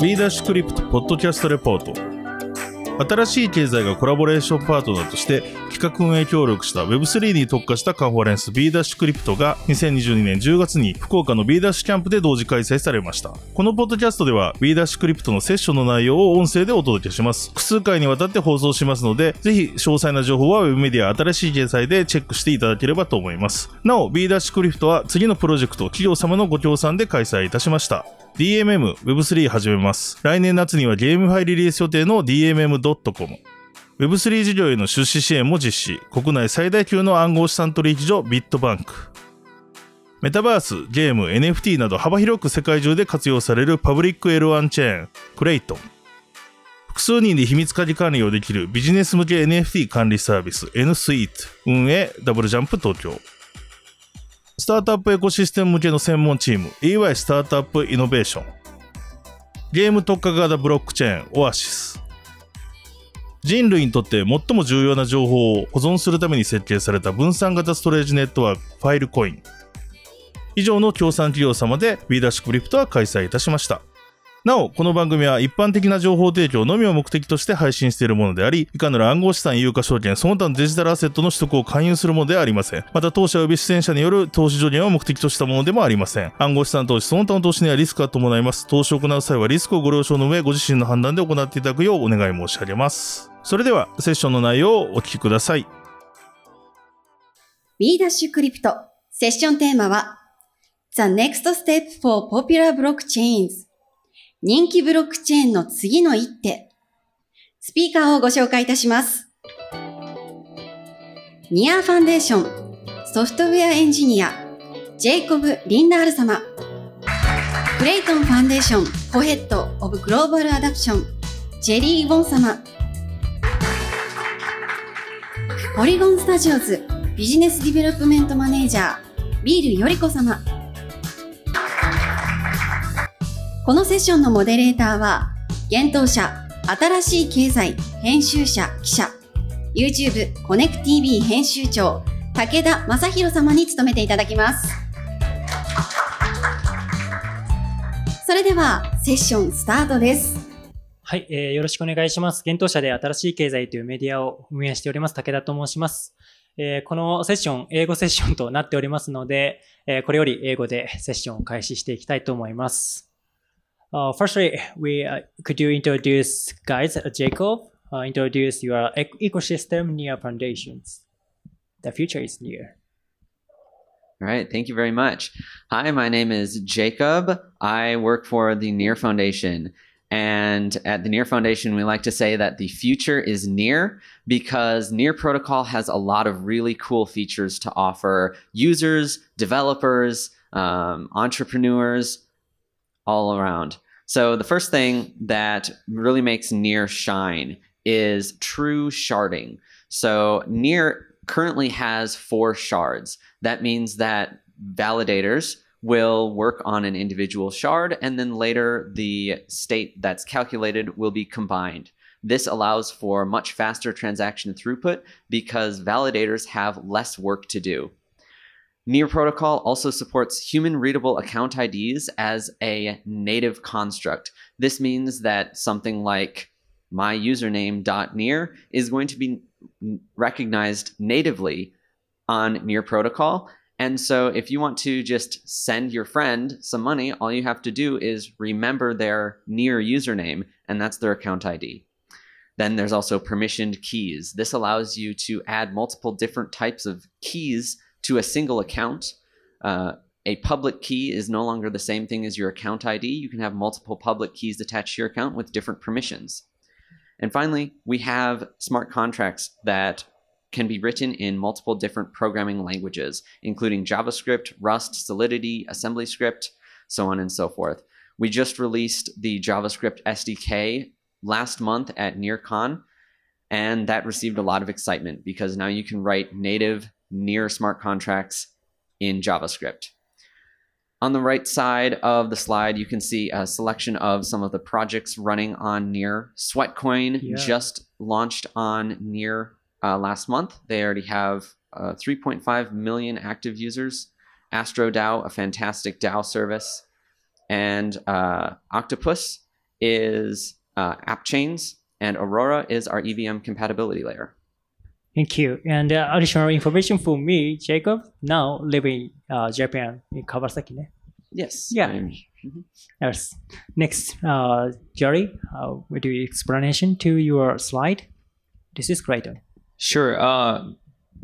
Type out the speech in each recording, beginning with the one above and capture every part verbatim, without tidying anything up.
We the Script ポッドキャストレポート。新しい経済がコラボレーションパートナーとして企画運営協力した ウェブスリー に特化したカンファレンス We the Script がにせんにじゅうにねんじゅうがつに福岡の We the キャンプで同時開催されました。このポッドキャストでは We the Script のセッションの内容を音声でお届けします。複数回にわたって放送しますので、ぜひ詳細な情報は Web メディア新しい経済でチェックしていただければと思います。なお We the Script は次のプロジェクト企業様のご協賛で開催いたしました。ディーエムエム ウェブスリー 始めます。来年夏にはゲームファイリリース予定の ディーエムエムドットコム。ウェブスリー 事業への出資支援も実施。国内最大級の暗号資産取引所ビットバンク。メタバース、ゲーム、エヌエフティー など幅広く世界中で活用されるパブリック エルワン チェーン、Klaytn。複数人で秘密鍵管理をできるビジネス向け エヌエフティー 管理サービス、N Suite。運営、ダブルジャンプ東京。スタートアップエコシステム向けの専門チーム イーワイ スタートアップイノベーション、ゲーム特化型ブロックチェーンオアシス。人類にとって最も重要な情報を保存するために設計された分散型ストレージネットワークファイルコイン。以上の協賛企業様で We the Script は開催いたしました。なお、この番組は一般的な情報提供のみを目的として配信しているものであり、いかなる暗号資産、有価証券、その他のデジタルアセットの取得を勧誘するものではありません。また、当社及び出演者による投資助言を目的としたものでもありません。暗号資産投資、その他の投資にはリスクが伴います。投資を行う際はリスクをご了承の上、ご自身の判断で行っていただくようお願い申し上げます。それでは、セッションの内容をお聞きください。We the Script セッションテーマは The Next Step for Popular Blockchains。人気ブロックチェーンの次の一手。スピーカーをご紹介いたします。ニアー Foundation ソフトウェアエンジニア Jacob Lindahl 様。Klaytn Foundation Co-Head of Global Adoption Jerry Wong 様。Polygon Studios ビジネスディベロップメントマネージャー Beal Yoriko 様。このセッションのモデレーターは、現当社、新しい経済、編集者、記者、YouTube コネク ティーブイ 編集長、武田正宏様に務めていただきます。それでは、セッションスタートです。はい、えー、よろしくお願いします。現当社で新しい経済というメディアを運営しております、武田と申します。えー、このセッション、英語セッションとなっておりますので、えー、これより英語でセッションを開始していきたいと思います。Uh, firstly, we uh, could you introduce, guys, uh, Jacob, uh, introduce your ec- ecosystem NEAR Foundations. The future is NEAR. All right. Thank you very much. Hi, my name is Jacob. I work for the NEAR Foundation. And at the NEAR Foundation, we like to say that the future is NEAR because NEAR Protocol has a lot of really cool features to offer users, developers, um, entrepreneurs,all around. So the first thing that really makes NEAR shine is true sharding. So NEAR currently has four shards. That means that validators will work on an individual shard, and then later the state that's calculated will be combined. This allows for much faster transaction throughput because validators have less work to do.NEAR Protocol also supports human-readable account I Ds as a native construct. This means that something like my username.near is going to be recognized natively on NEAR Protocol. And so if you want to just send your friend some money, all you have to do is remember their NEAR username, and that's their account I D.Then there's also permissioned keys. This allows you to add multiple different types of keys to a single account. Uh, a public key is no longer the same thing as your account I D. You can have multiple public keys attached to your account with different permissions. And finally, we have smart contracts that can be written in multiple different programming languages, including JavaScript, Rust, Solidity, Assembly Script, so on and so forth. We just released the JavaScript S D K last month at NearCon, and that received a lot of excitement because now you can write native NEAR smart contracts in JavaScript. On the right side of the slide, you can see a selection of some of the projects running on NEAR. Sweatcoin yeah. just launched on NEAR uh, last month. They already have uh, three point five million active users. AstroDAO, a fantastic DAO service, and uh, Octopus is uh, app chains, and Aurora is our E V M compatibility layer. Thank you. And uh, additional information for me, Jacob, now living in uh, Japan, in Kawasaki, ne? Yes. Yeah. Mm-hmm. Yes. Next, uh, Jerry, uh, what do you explanation to your slide? This is Klaytn. Sure. Uh,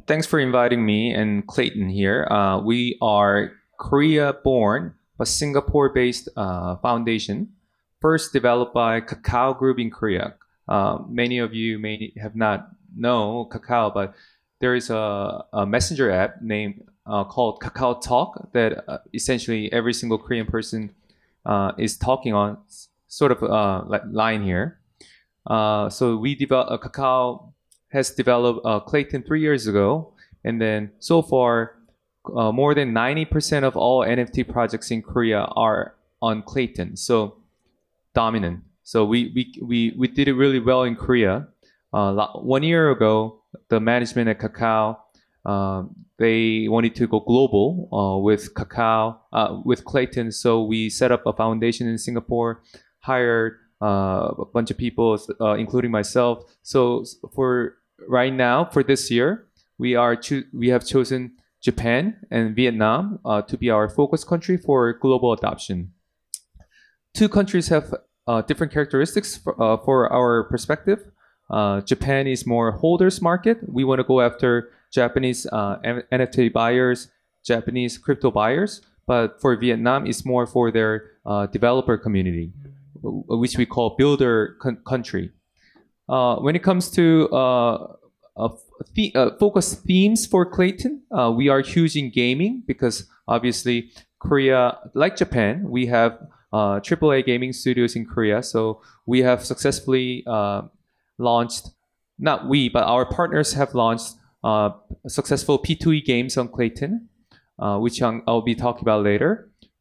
thanks for inviting me and Klaytn here. Uh, we are Korea-born but Singapore-based uh, foundation, first developed by Kakao Group in Korea. Uh, many of you may have not known Kakao, but there is a, a messenger app named uh, called Kakao Talk that uh, essentially every single Korean person uh, is talking on, sort of uh, like line here. Uh, so we develop uh, Kakao has developed uh, Klaytn three years ago, and then so far uh, more than ninety percent of all N F T projects in Korea are on Klaytn. So dominant. So we we we we did it really well in Korea. Uh, one year ago, the management at Kakao uh, they wanted to go global uh, with Kakao uh, with Klaytn. So we set up a foundation in Singapore, hired uh, a bunch of people, uh, including myself. So for right now, for this year, we are cho we have chosen Japan and Vietnam uh, to be our focus country for global adoption. Two countries have Uh, different characteristics for, uh, for our perspective. Uh, Japan is more holders market. We want to go after Japanese uh, N F T buyers, Japanese crypto buyers. But for Vietnam, it's more for their uh, developer community, which we call builder con country. Uh, when it comes to uh, uh, the uh, focus themes for Klaytn, uh, we are huge in gaming because obviously Korea, like Japan, we have Uh, triple A gaming studios in Korea. So we have successfully uh, launched, not we, but our partners have launched uh, successful P two E games on Klaytn, uh, which I'll be talking about later,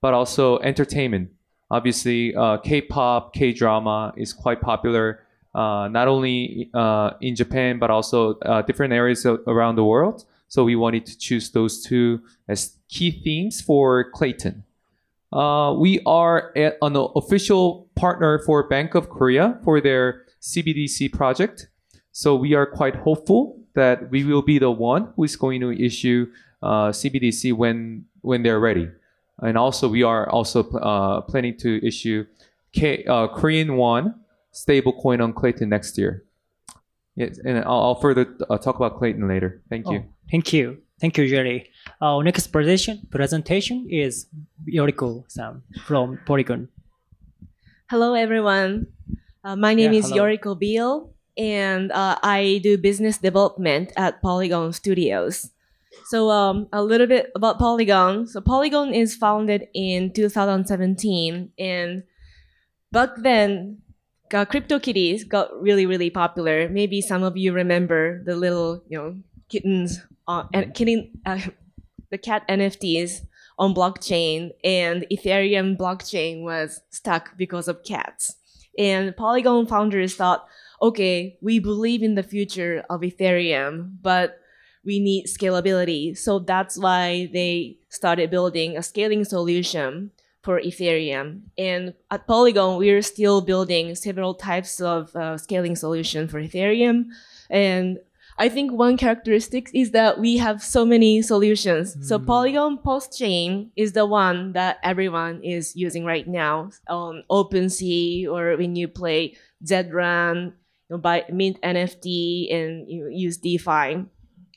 but also entertainment. Obviously, uh, K-pop, K-drama is quite popular, uh, not only uh, in Japan, but also uh, different areas around the world. So we wanted to choose those two as key themes for Klaytn. Uh, we are at an official partner for Bank of Korea for their C B D C project. So we are quite hopeful that we will be the one who is going to issue uh, C B D C when, when they're ready. And also we are also uh, planning to issue K, uh, Korean won stablecoin on Klaytn next year. Yes, and I'll, I'll further uh, talk about Klaytn later. Thank you. Oh, thank you. Thank you, Jerry. Our next presentation presentation is Yoriko-san from Polygon. Hello, everyone. Uh, my name yeah, is hello. Yoriko Beal, and uh, I do business development at Polygon Studios. So um, a little bit about Polygon. So Polygon is founded in two thousand seventeen, and back then, uh, CryptoKitties got really, really popular. Maybe some of you remember the little, you know, kittens. Uh, and kidding, uh, the cat N F Ts on blockchain, and Ethereum blockchain was stuck because of cats. And Polygon founders thought, okay, we believe in the future of Ethereum, but we need scalability. So that's why they started building a scaling solution for Ethereum. And at Polygon, we're still building several types of uh, scaling solution for Ethereum. And I think one characteristic is that we have so many solutions. Mm. So Polygon PoS Chain is the one that everyone is using right now on OpenSea, or when you play Zedrun, you know, buy mint N F T and you use DeFi.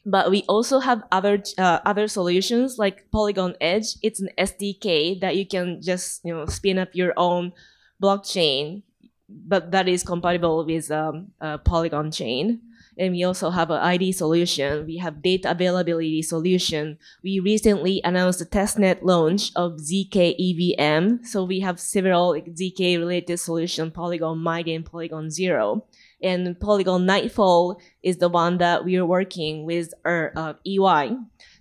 But we also have other uh, other solutions like Polygon Edge. It's an S D K that you can just, you know, spin up your own blockchain, but that is compatible with um, a Polygon chain. And we also have an I D solution. We have data availability solution. We recently announced the testnet launch of Z K E V M. So we have several like, Z K-related solutions, Polygon Mighty and Polygon Zero. And Polygon Nightfall is the one that we are working with our uh, E Y.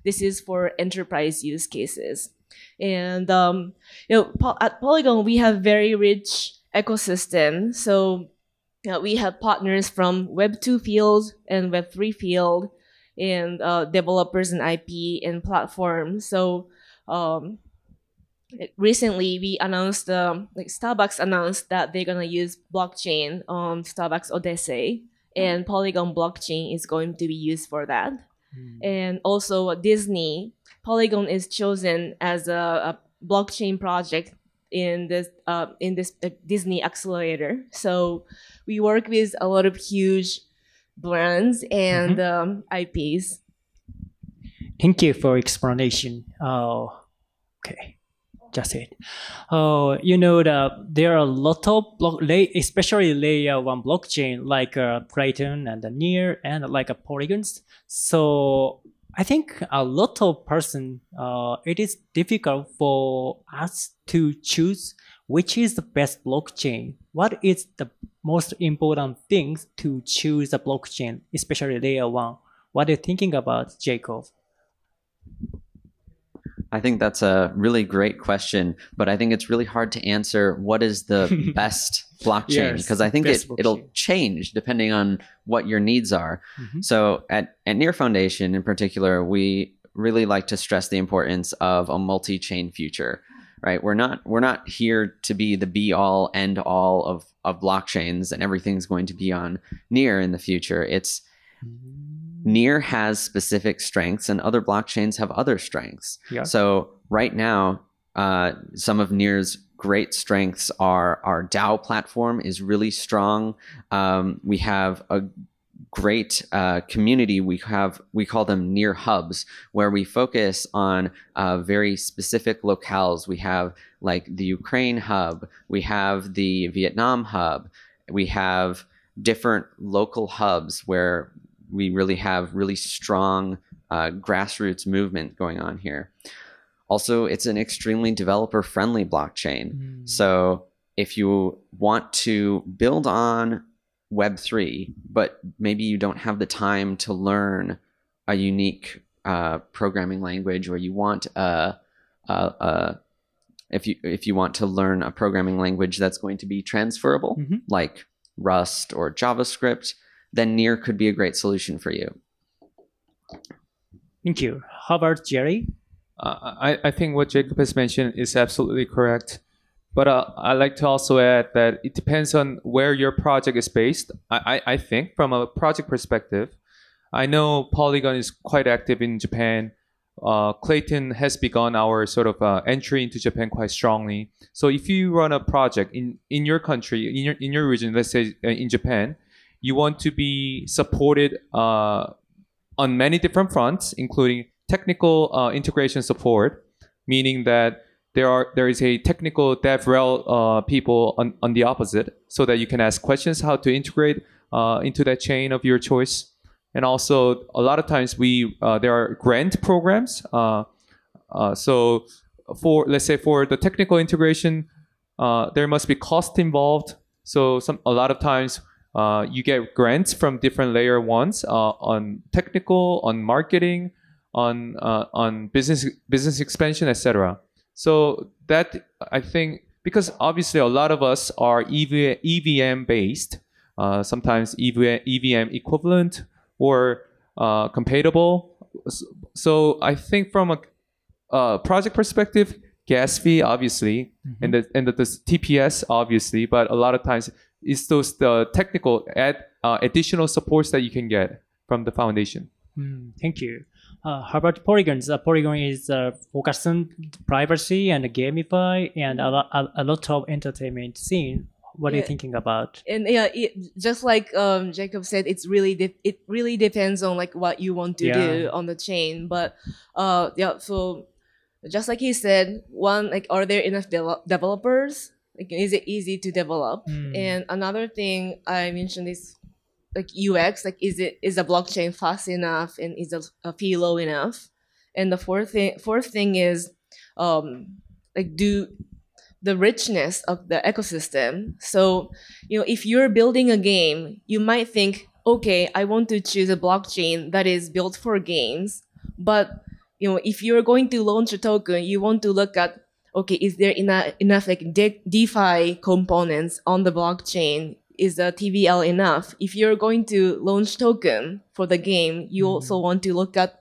This is for enterprise use cases. And um, you know, po at Polygon, we have very rich ecosystem. So Uh, we have partners from Web two field and Web three field, and uh, developers and I P and platforms. So um, recently we announced, um, like Starbucks announced that they're gonna use blockchain on Starbucks Odyssey, and Polygon blockchain is going to be used for that. Mm. And also Disney, Polygon is chosen as a, a blockchain project in this uh, in this uh, Disney Accelerator. So we work with a lot of huge brands and mm-hmm. um, I Ps. Thank you for explanation. Oh, okay, just it. Oh, you know that there are a lot of block, especially layer one blockchain like uh, Klaytn and the NEAR and like a uh, Polygons. So I think a lot of person, uh, it is difficult for us to choose which is the best blockchain. What is the most important thing to choose a blockchain, especially layer one? What are you thinking about, Jacob? I think that's a really great question, but I think it's really hard to answer what is the best blockchain, because yes, I think it, it'll change depending on what your needs are. Mm-hmm. So at, at NEAR Foundation in particular, we really like to stress the importance of a multi-chain future, right? We're not, we're not here to be the be-all, end-all of, of blockchains and everything's going to be on NEAR in the future. It's NEAR has specific strengths and other blockchains have other strengths. Yeah. So right now, uh, some of NEAR's great strengths are our DAO platform is really strong. Um, we have a great uh, community. We have, we call them NEAR hubs, where we focus on uh, very specific locales. We have like the Ukraine hub, we have the Vietnam hub, we have different local hubs where we really have really strong uh, grassroots movement going on here. Also, it's an extremely developer-friendly blockchain. Mm. So if you want to build on Web three, but maybe you don't have the time to learn a unique uh, programming language, or you want a, a, a if you if you want to learn a programming language that's going to be transferable, mm-hmm. like Rust or JavaScript, then NEAR could be a great solution for you. Thank you. How about Jerry? Uh, I, I think what Jacob has mentioned is absolutely correct. But uh, I'd like to also add that it depends on where your project is based. I, I, I think from a project perspective, I know Polygon is quite active in Japan. Uh, Klaytn has begun our sort of uh, entry into Japan quite strongly. So if you run a project in, in your country, in your, in your region, let's say uh, in Japan, you want to be supported uh, on many different fronts, including technical uh, integration support, meaning that there are there is a technical DevRel uh, people on, on the opposite, so that you can ask questions how to integrate uh, into that chain of your choice. And also, a lot of times we uh, there are grant programs. Uh, uh, so for let's say for the technical integration, uh, there must be cost involved. So some a lot of times. Uh, you get grants from different layer ones uh, on technical, on marketing, on uh, on business business expansion, et cetera. So that I think because obviously a lot of us are E V M based, uh, sometimes E V M equivalent or uh, compatible. So I think from a uh, project perspective, gas fee obviously, mm-hmm. and the, and the, the T P S obviously, but a lot of times. It's those the technical ad, uh, additional supports that you can get from the foundation. Mm, thank you. Uh, how about Polygons? Uh, Polygon is uh, focused on privacy and gamify and a, a, a lot of entertainment scene. What yeah. are you thinking about? And yeah, it, just like um, Jacob said, it's really it really depends on like what you want to yeah. do on the chain. But uh, yeah, so just like he said, one like are there enough de developers? Like, is it easy to develop? Mm. And another thing I mentioned is like U X, like is it is the blockchain fast enough and is the uh, fee low enough? And the fourth thing, fourth thing is um, like do the richness of the ecosystem. So you know if you're building a game, you might think, okay, I want to choose a blockchain that is built for games, but you know if you're going to launch a token, you want to look at okay, is there enough, enough like de DeFi components on the blockchain? Is the T V L enough? If you're going to launch token for the game, you mm-hmm. also want to look at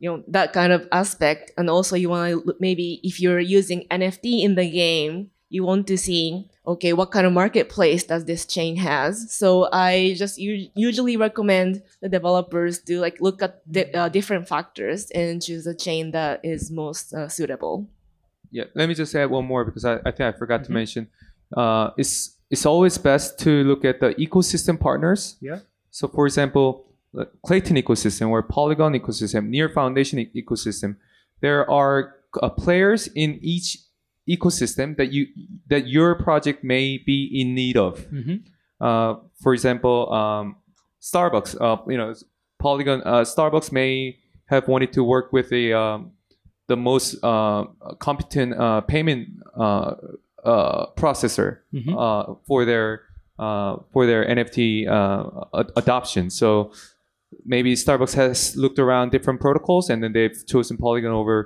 you know, that kind of aspect. And also you want to maybe if you're using N F T in the game, you want to see, okay, what kind of marketplace does this chain has? So I just u usually recommend the developers to like look at di uh, different factors and choose a chain that is most uh, suitable. Yeah, let me just add one more because I, I think I forgot mm-hmm. to mention. Uh, it's it's always best to look at the ecosystem partners. Yeah. So for example, the Klaytn ecosystem or Polygon ecosystem, NEAR Foundation e ecosystem. There are uh, players in each ecosystem that you that your project may be in need of. Mm-hmm. uh, for example, um, Starbucks. Uh, you know, Polygon. Uh, Starbucks may have wanted to work with the um, the most uh, competent uh, payment uh, uh, processor mm-hmm. uh, for their uh, for their N F T uh, ad adoption. So maybe Starbucks has looked around different protocols and then they've chosen Polygon over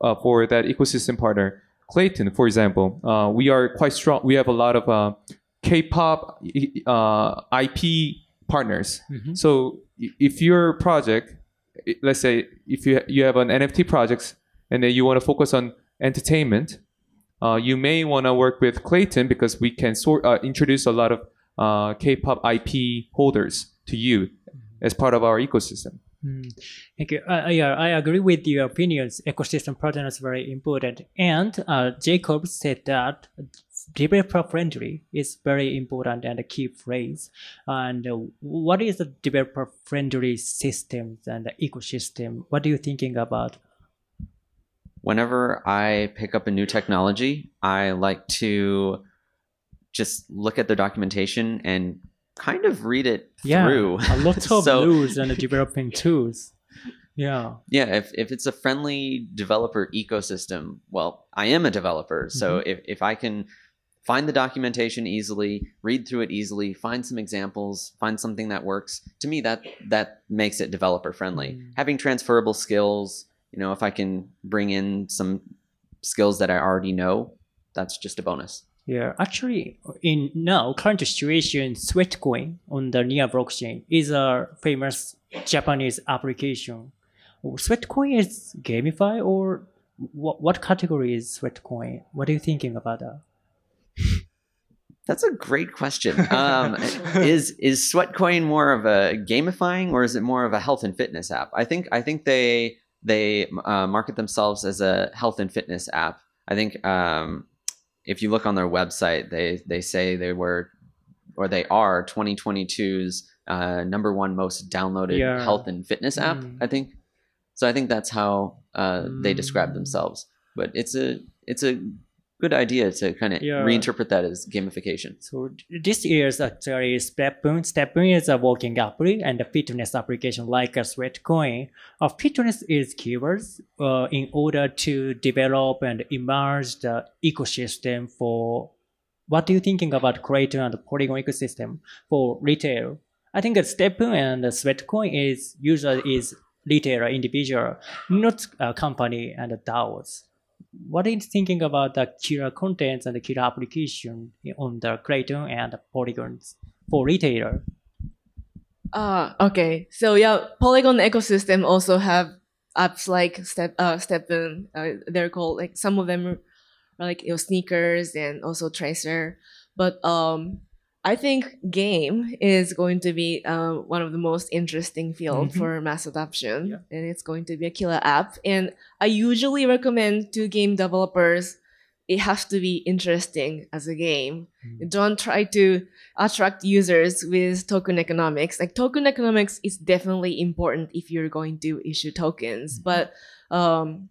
uh, for that ecosystem partner. Klaytn, for example, uh, we are quite strong. We have a lot of uh, K-pop uh, I P partners. Mm-hmm. So if your project, let's say if you, you have an N F T project and then you want to focus on entertainment, uh, you may want to work with Klaytn because we can sort uh, introduce a lot of uh, K-pop I P holders to you mm-hmm. as part of our ecosystem. Mm, thank you. Uh, yeah, I agree with your opinions. Ecosystem partners are very important. And uh, Jacob said that developer-friendly is very important and a key phrase. And uh, what is the developer-friendly systems and the ecosystem? What are you thinking about? Whenever I pick up a new technology, I like to just look at the documentation and kind of read it yeah, through. A lot of so, rules and developing tools. Yeah. Yeah. If, if it's a friendly developer ecosystem, well, I am a developer. So mm-hmm. if, if I can find the documentation easily, read through it easily, find some examples, find something that works, to me, that, that makes it developer friendly. Mm-hmm. Having transferable skills, you know, if I can bring in some skills that I already know, that's just a bonus. Yeah, actually, in now current situation, Sweatcoin on the NEAR blockchain is a famous Japanese application. Sweatcoin is gamify, or what? What category is Sweatcoin? What are you thinking about that? That's a great question. Um, is is Sweatcoin more of a gamifying, or is it more of a health and fitness app? I think I think they they uh, market themselves as a health and fitness app. I think. Um, If you look on their website, they they say they were, or they are, twenty twenty-two's uh, number one most downloaded yeah. health and fitness app. Mm. I think so. I think that's how uh, mm. they describe themselves. But it's a it's a good idea to kind of yeah. reinterpret that as gamification. So this year's actually Stepboon. Stepboon is a walking app and a fitness application like a Sweatcoin. Uh, fitness is keywords uh, in order to develop and emerge the ecosystem for, what are you thinking about Klaytn and the Polygon ecosystem for retail? I think that Stepboon and Sweatcoin is usually is retailer, individual, not a company and a DAOs. What are you thinking about the killer contents and the killer application on the Klaytn and the Polygons for retailer? Uh, okay, so yeah, Polygon ecosystem also have apps like Step, uh, Stepboon. Uh, they're called, like some of them are like, you know, Sneakers and also Tracer. But um, I think game is going to be uh, one of the most interesting field mm-hmm. for mass adoption, yeah. and it's going to be a killer app. And I usually recommend to game developers, it has to be interesting as a game. Mm-hmm. Don't try to attract users with token economics. Like token economics is definitely important if you're going to issue tokens, mm-hmm. but um,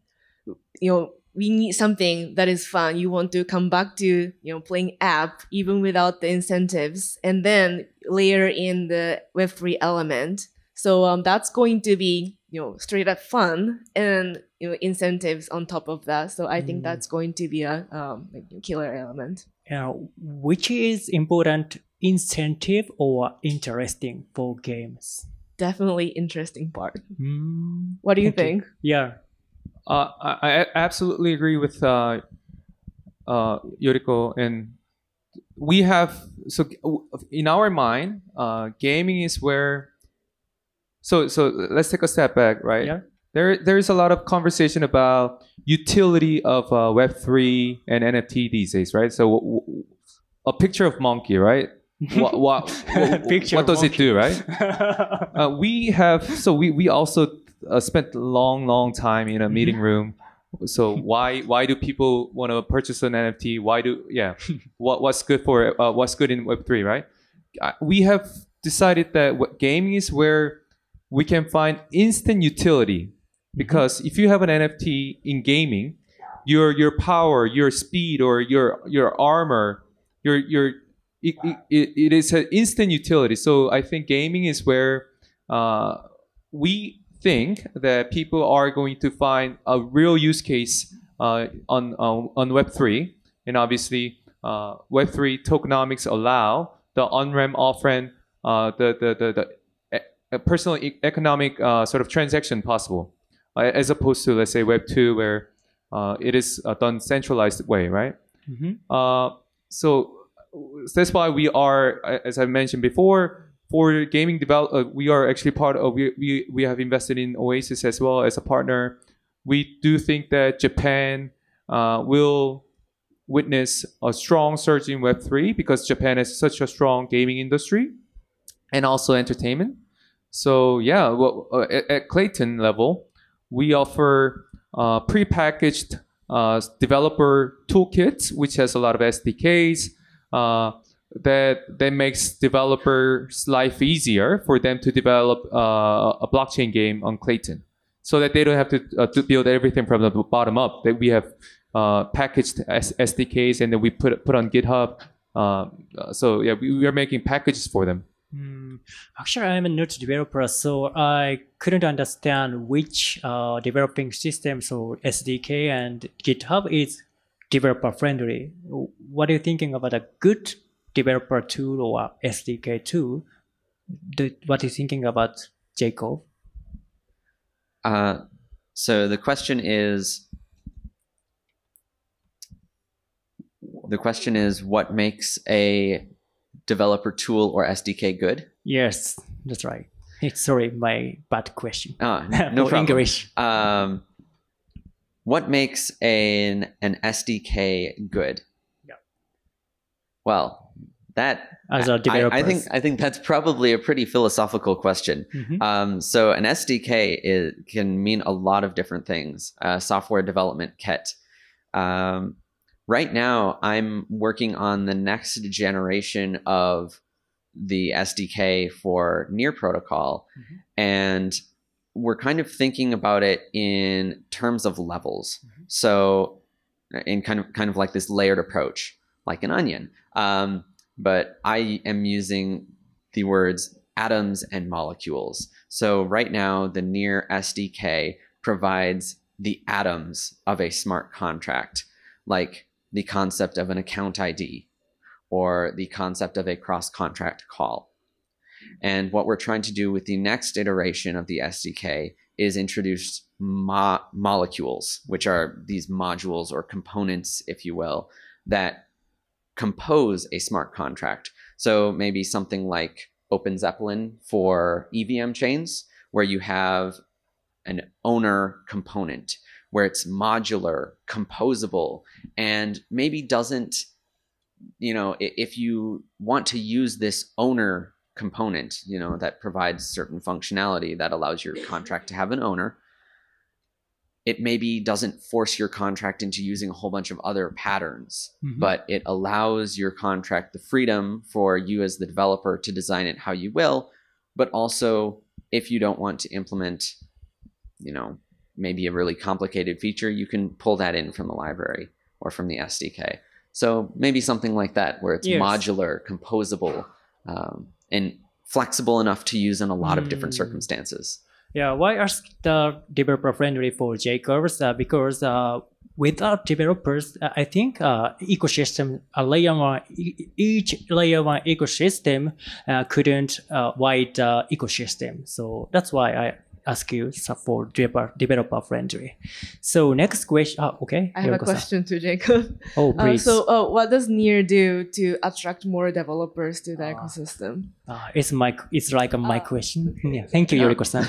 you know, we need something that is fun. You want to come back to, you know, playing app even without the incentives, and then layer in the web three element. So um, that's going to be, you know, straight up fun and, you know, incentives on top of that. So I mm. think that's going to be a um, killer element. Yeah, which is important, incentive or interesting for games? Definitely interesting part. Mm. What do you okay. think? Yeah. Uh, I, I absolutely agree with uh, uh, Yoriko, and we have, so in our mind, uh, gaming is where, so so let's take a step back, right? Yeah. there there's a lot of conversation about utility of uh, Web three and N F T these days, right? So w w a picture of monkey, right? what what, what, what does monkey. it do, right? uh, we have so we we also uh, spent long long time in a meeting room. So why why do people want to purchase an N F T? Why do yeah? What what's good for uh, what's good in Web three, right? Uh, we have decided that what gaming is where we can find instant utility, because if you have an N F T in gaming, your your power, your speed, or your your armor, your your it it, it is an instant utility. So I think gaming is where uh, we. think that people are going to find a real use case uh, on, on, on Web three. And obviously, uh, Web three tokenomics allow the on-ramp, off-ramp, uh, the, the, the, the e personal e economic uh, sort of transaction possible, uh, as opposed to, let's say, Web two, where uh, it is uh, done centralized way, right? Mm-hmm. uh, so that's why we are, as I mentioned before, for gaming develop, uh, we are actually part of, we, we, we have invested in Oasis as well as a partner. We do think that Japan uh, will witness a strong surge in Web three, because Japan has such a strong gaming industry and also entertainment. So yeah, well, uh, at, at Klaytn level, we offer uh, pre-packaged uh, developer toolkits, which has a lot of S D Ks, uh, that that makes developers' life easier for them to develop uh, a blockchain game on Klaytn, so that they don't have to, uh, to build everything from the bottom up. That we have uh, packaged S D Ks, and then we put put on GitHub. Uh, so yeah, we, we are making packages for them. Mm, actually, I'm a new developer, so I couldn't understand which uh, developing system, so S D K and GitHub, is developer friendly. What are you thinking about a good developer tool or S D K tool? The, what are you thinking about, Jacob? Uh, so the question is, the question is what makes a developer tool or S D K good? Yes, that's right. Sorry, my bad question. Ah, no problem. English. Um, what makes an, an S D K good? Yeah. Well, That as a developer, I, I think I think that's probably a pretty philosophical question. Mm-hmm. um, so an S D K is, can mean a lot of different things. Uh, software development kit. Um, right now, I'm working on the next generation of the S D K for NEAR Protocol, mm-hmm. and we're kind of thinking about it in terms of levels. Mm-hmm. So, in kind of kind of like this layered approach, like an onion. Um, But I am using the words atoms and molecules. So right now, the NEAR S D K provides the atoms of a smart contract, like the concept of an account I D or the concept of a cross-contract call. And what we're trying to do with the next iteration of the S D K is introduce mo molecules, which are these modules or components, if you will, that compose a smart contract. So maybe something like Open Zeppelin for E V M chains, where you have an owner component, where it's modular, composable, and maybe doesn't, you know, if you want to use this owner component, you know, that provides certain functionality that allows your contract to have an owner, it maybe doesn't force your contract into using a whole bunch of other patterns, mm-hmm. but it allows your contract the freedom for you as the developer to design it how you will. But also, if you don't want to implement, you know, maybe a really complicated feature, you can pull that in from the library or from the S D K. So maybe something like that, where it's yes. modular, composable, um, and flexible enough to use in a lot mm. of different circumstances. Yeah, why are the developer friendly for Jacobs? Uh, because uh, without developers, uh, I think uh, ecosystem a layer one, e each layer one ecosystem uh, couldn't uh, wide uh, ecosystem. So that's why I ask you for developer developer friendly. So next question. Ah, okay. I have a question to Jacob. Oh, please. Uh, so uh, what does NEAR do to attract more developers to the uh, ecosystem? Uh, it's my. It's like a, my uh, question. Okay. Yeah. Thank you, Yoriko-san.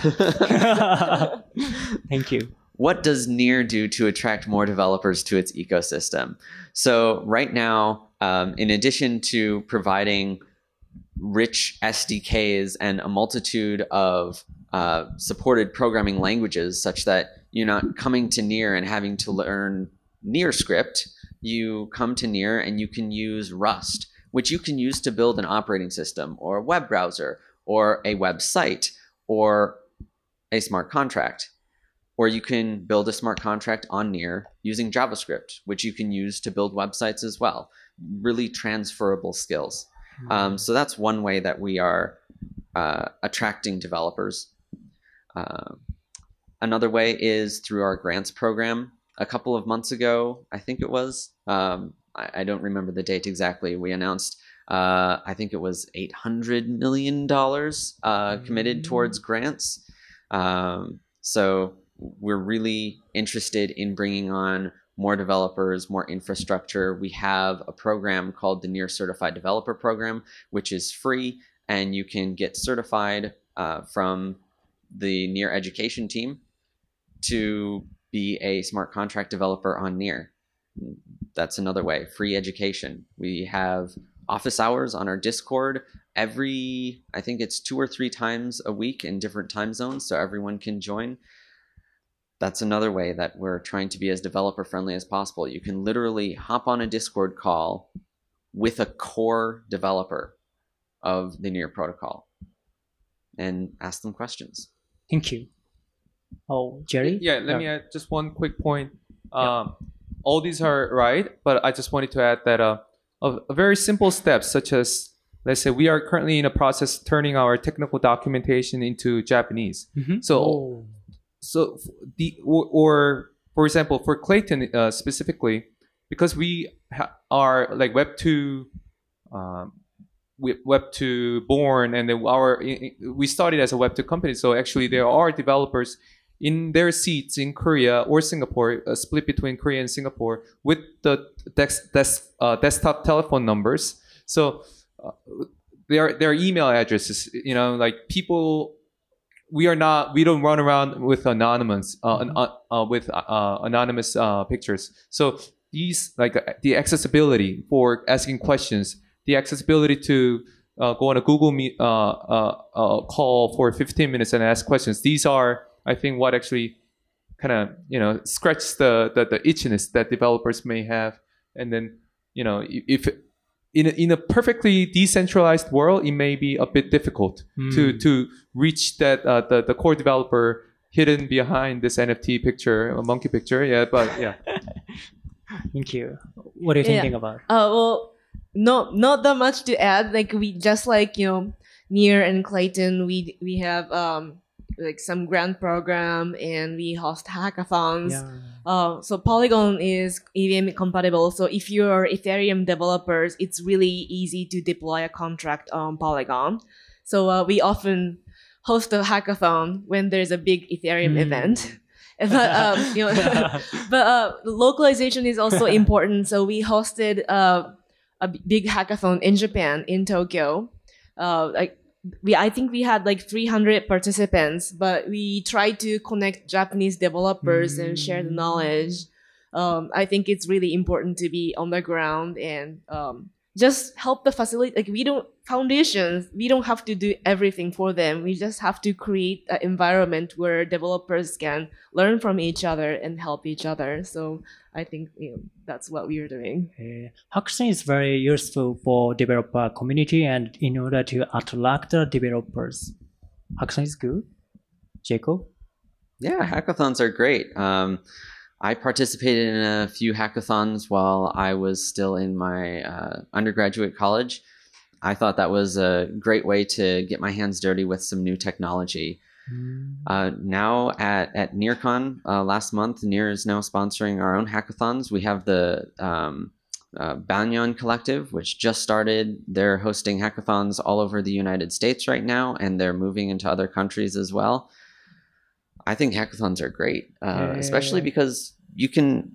Thank you. What does NEAR do to attract more developers to its ecosystem? So right now, um, in addition to providing rich S D Ks and a multitude of uh, supported programming languages such that you're not coming to NEAR and having to learn NEAR script, you come to NEAR and you can use Rust, which you can use to build an operating system or a web browser or a website or a smart contract. Or you can build a smart contract on NEAR using JavaScript, which you can use to build websites as well. Really transferable skills. Mm-hmm. Um, so that's one way that we are uh, attracting developers. Uh, another way is through our grants program. A couple of months ago, I think it was, um, I, I don't remember the date exactly, we announced, uh, I think it was eight hundred million dollars uh, mm-hmm. committed towards grants. Um, so we're really interested in bringing on more developers, more infrastructure. We have a program called the NEAR Certified Developer Program, which is free, and you can get certified uh, from the NEAR education team to be a smart contract developer on NEAR. That's another way, free education. We have office hours on our Discord every, I think it's two or three times a week in different time zones, so everyone can join. That's another way that we're trying to be as developer friendly as possible. You can literally hop on a Discord call with a core developer of the NEAR protocol and ask them questions. Thank you. Oh, Jerry? Yeah, let yeah. me add just one quick point. Um, yeah. All these are right, but I just wanted to add that uh, a, a very simple steps such as, let's say we are currently in a process turning our technical documentation into Japanese. Mm-hmm. So. Oh. So the or, or for example for Klaytn uh, specifically, because we ha are like Web two, um, Web two born, and then our we started as a Web two company. So actually there are developers in their seats in Korea or Singapore, uh, split between Korea and Singapore, with the desk, desk, uh, desktop telephone numbers. So uh, their their email addresses. You know, like people. We are not. We don't run around with anonymous, uh, an, uh, with uh, anonymous uh, pictures. So these, like uh, the accessibility for asking questions, the accessibility to uh, go on a Google meet, uh, uh, uh, call for fifteen minutes and ask questions. These are, I think, what actually kind of you know scratches the, the the itchiness that developers may have. And then you know if in a, in a perfectly decentralized world, it may be a bit difficult mm. to to reach that uh, the the core developer hidden behind this N F T picture, a monkey picture. Yeah, but yeah. Thank you. What are you yeah. thinking about? Uh, well, no, not that much to add. Like we just like you know, NEAR and Klaytn, we we have um like some grant program and we host hackathons. Yeah. Uh, so Polygon is E V M compatible. So if you're Ethereum developers, it's really easy to deploy a contract on Polygon. So uh, we often host a hackathon when there's a big Ethereum mm. event. But um, you know, but uh, localization is also important. So we hosted uh, a big hackathon in Japan, in Tokyo. Uh, like we, I think we had like three hundred participants, but we tried to connect Japanese developers mm. and share the knowledge. Um, I think it's really important to be on the ground and um, just help the facilitate. Like we don't foundations, we don't have to do everything for them. We just have to create an environment where developers can learn from each other and help each other. So I think you know, that's what we are doing. Uh, Hackathon is very useful for developer community and in order to attract the developers. Hackathon is good. Jacob? Yeah, hackathons are great. Um, I participated in a few hackathons while I was still in my uh, undergraduate college. I thought that was a great way to get my hands dirty with some new technology. Uh, now at, at NearCon uh, last month, NEAR is now sponsoring our own hackathons. We have the um, uh, Banyan Collective, which just started. They're hosting hackathons all over the United States right now, and they're moving into other countries as well. I think hackathons are great, uh, especially because you can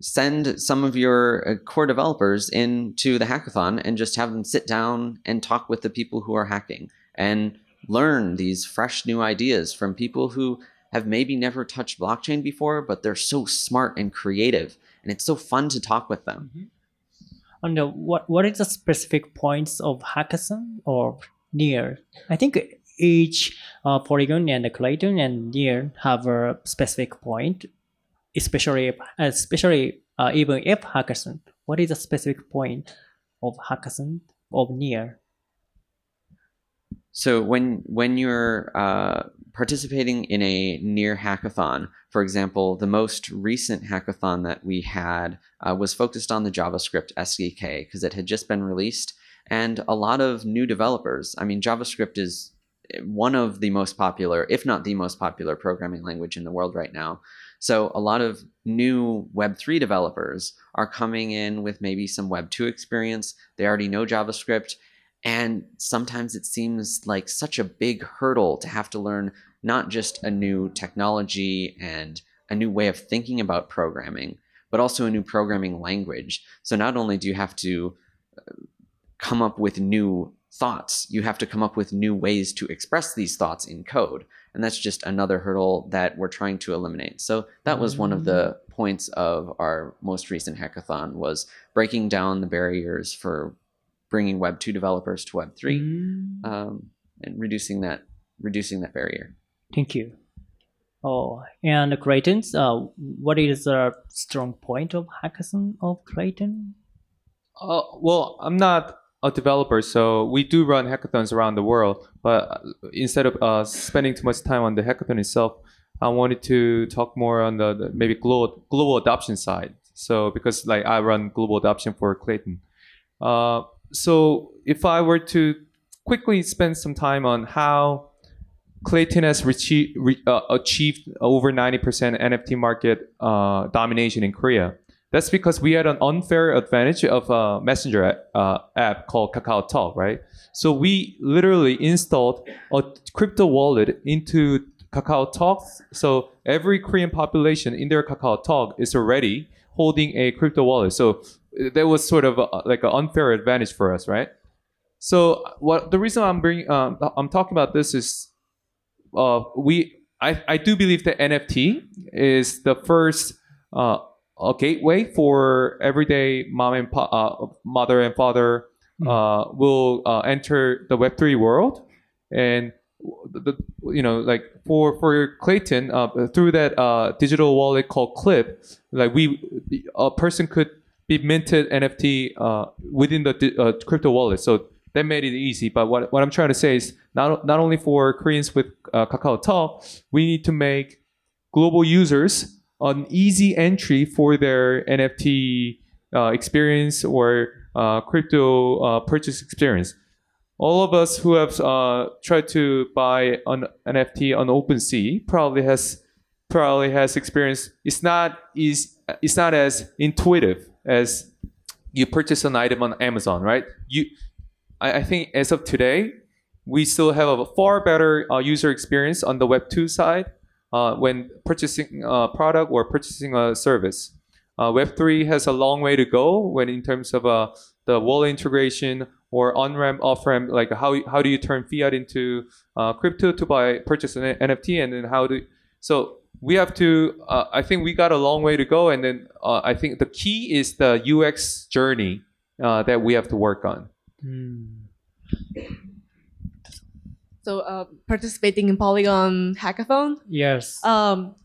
send some of your core developers into the hackathon and just have them sit down and talk with the people who are hacking and learn these fresh new ideas from people who have maybe never touched blockchain before, but they're so smart and creative, and it's so fun to talk with them. Mm-hmm. And uh, what what is the specific points of hackathon or NEAR? I think each uh, Polygon and Klaytn and NEAR have a specific point, especially especially uh, even if hackathon. What is the specific point of hackathon of NEAR? So when when you're uh, participating in a NEAR hackathon, for example, the most recent hackathon that we had uh, was focused on the JavaScript S D K because it had just been released, and a lot of new developers. I mean, JavaScript is one of the most popular, if not the most popular, programming language in the world right now. So a lot of new web three developers are coming in with maybe some web two experience. They already know JavaScript. And sometimes it seems like such a big hurdle to have to learn not just a new technology and a new way of thinking about programming, but also a new programming language. So not only do you have to come up with new thoughts, you have to come up with new ways to express these thoughts in code. And that's just another hurdle that we're trying to eliminate. So that was one of the points of our most recent hackathon, was breaking down the barriers for bringing web two developers to web three, mm. um, and reducing that reducing that barrier. Thank you. Oh, and Klaytn, uh, what is the strong point of hackathon of Klaytn? Uh, well, I'm not a developer, so we do run hackathons around the world, but instead of uh, spending too much time on the hackathon itself, I wanted to talk more on the, the maybe global, global adoption side. So because like I run global adoption for Klaytn. Uh, so if I were to quickly spend some time on how Klaytn has rechi- re- uh, achieved over ninety percent N F T market uh, domination in Korea, that's because we had an unfair advantage of a messenger uh, app called Kakao Talk, right? So we literally installed a crypto wallet into Kakao Talk. So every Korean population in their Kakao Talk is already holding a crypto wallet. So that was sort of a, like an unfair advantage for us, right? So what the reason I'm bringing, um, I'm talking about this is, uh, we I I do believe that N F T is the first uh, a gateway for everyday mom and pa, uh, mother and father uh, will uh, enter the Web three world, and the, the you know like for for Klaytn uh, through that uh, digital wallet called Clip, like we a person could be minted N F T uh, within the uh, crypto wallet. So that made it easy. But what, what I'm trying to say is not, not only for Koreans with uh, Kakao Talk, we need to make global users an easy entry for their N F T uh, experience or uh, crypto uh, purchase experience. All of us who have uh, tried to buy an N F T on OpenSea probably has probably has experienced it's not is it's not as intuitive as you purchase an item on Amazon, right? You, I, I think as of today, we still have a far better uh, user experience on the Web two side uh, when purchasing a product or purchasing a service. Uh, Web three has a long way to go when in terms of uh, the wallet integration or on-ramp, off-ramp, like how, how do you turn fiat into uh, crypto to buy, purchase an N F T, and then how do, so we have to, uh, I think we got a long way to go. And then uh, I think the key is the U X journey uh, that we have to work on. So uh, participating in Polygon hackathon? Yes. Um,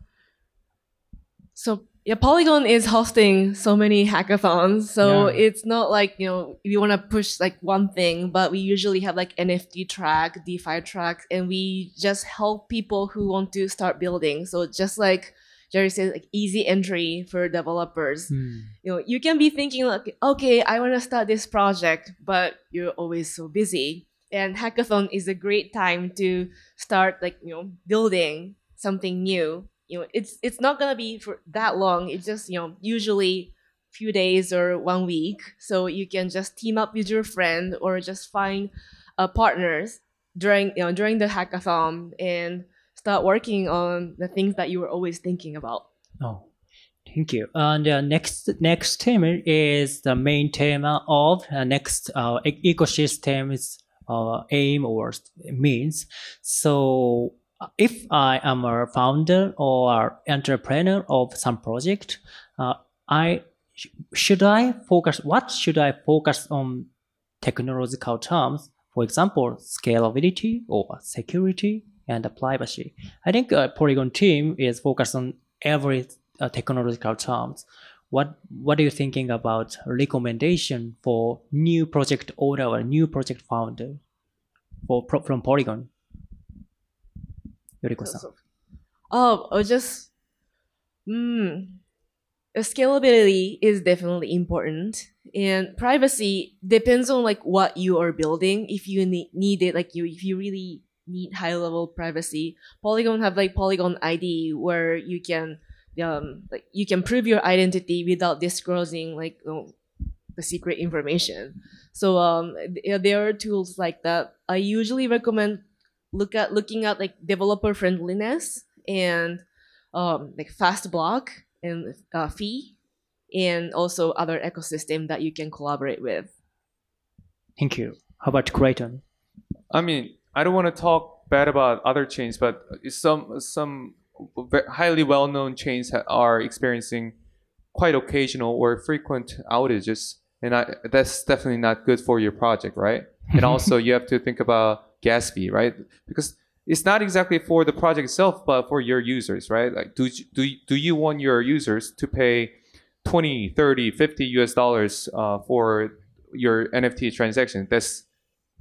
so yeah, Polygon is hosting so many hackathons. So yeah. It's not like, you know, we want to push like one thing, but we usually have like N F T track, DeFi track, and we just help people who want to start building. So just like Jerry said, like easy entry for developers. Mm. You know, you can be thinking like, okay, I want to start this project, but you're always so busy. And hackathon is a great time to start like, you know, building something new. You know, it's it's not gonna be for that long. It's just, you know, usually few days or one week. So you can just team up with your friend or just find uh, partners during you know during the hackathon and start working on the things that you were always thinking about. Oh, thank you. And uh, next next theme is the main theme of uh, next uh, ecosystems uh, aim or means. So if I am a founder or entrepreneur of some project, uh, I sh should I focus, what should I focus on technological terms? For example, scalability or security and privacy. I think uh, Polygon team is focused on every uh, technological terms. What what are you thinking about recommendation for new project owner or new project founder for from Polygon? Yoriko-san. Oh, oh, just mm, scalability is definitely important, and privacy depends on like what you are building. If you need, need it, like you, if you really need high level privacy, Polygon have like Polygon I D where you can um like you can prove your identity without disclosing like oh, the secret information. So um there are tools like that. I usually recommend look at looking at like developer friendliness and um, like fast block and uh, fee, and also other ecosystem that you can collaborate with. Thank you. How about Klaytn? I mean, I don't want to talk bad about other chains, but some some highly well-known chains are experiencing quite occasional or frequent outages, and I, that's definitely not good for your project, right? And also, you have to think about gas fee, right? Because it's not exactly for the project itself, but for your users, right? Like, do do do you want your users to pay twenty, thirty, fifty U S dollars uh, for your N F T transaction? That's,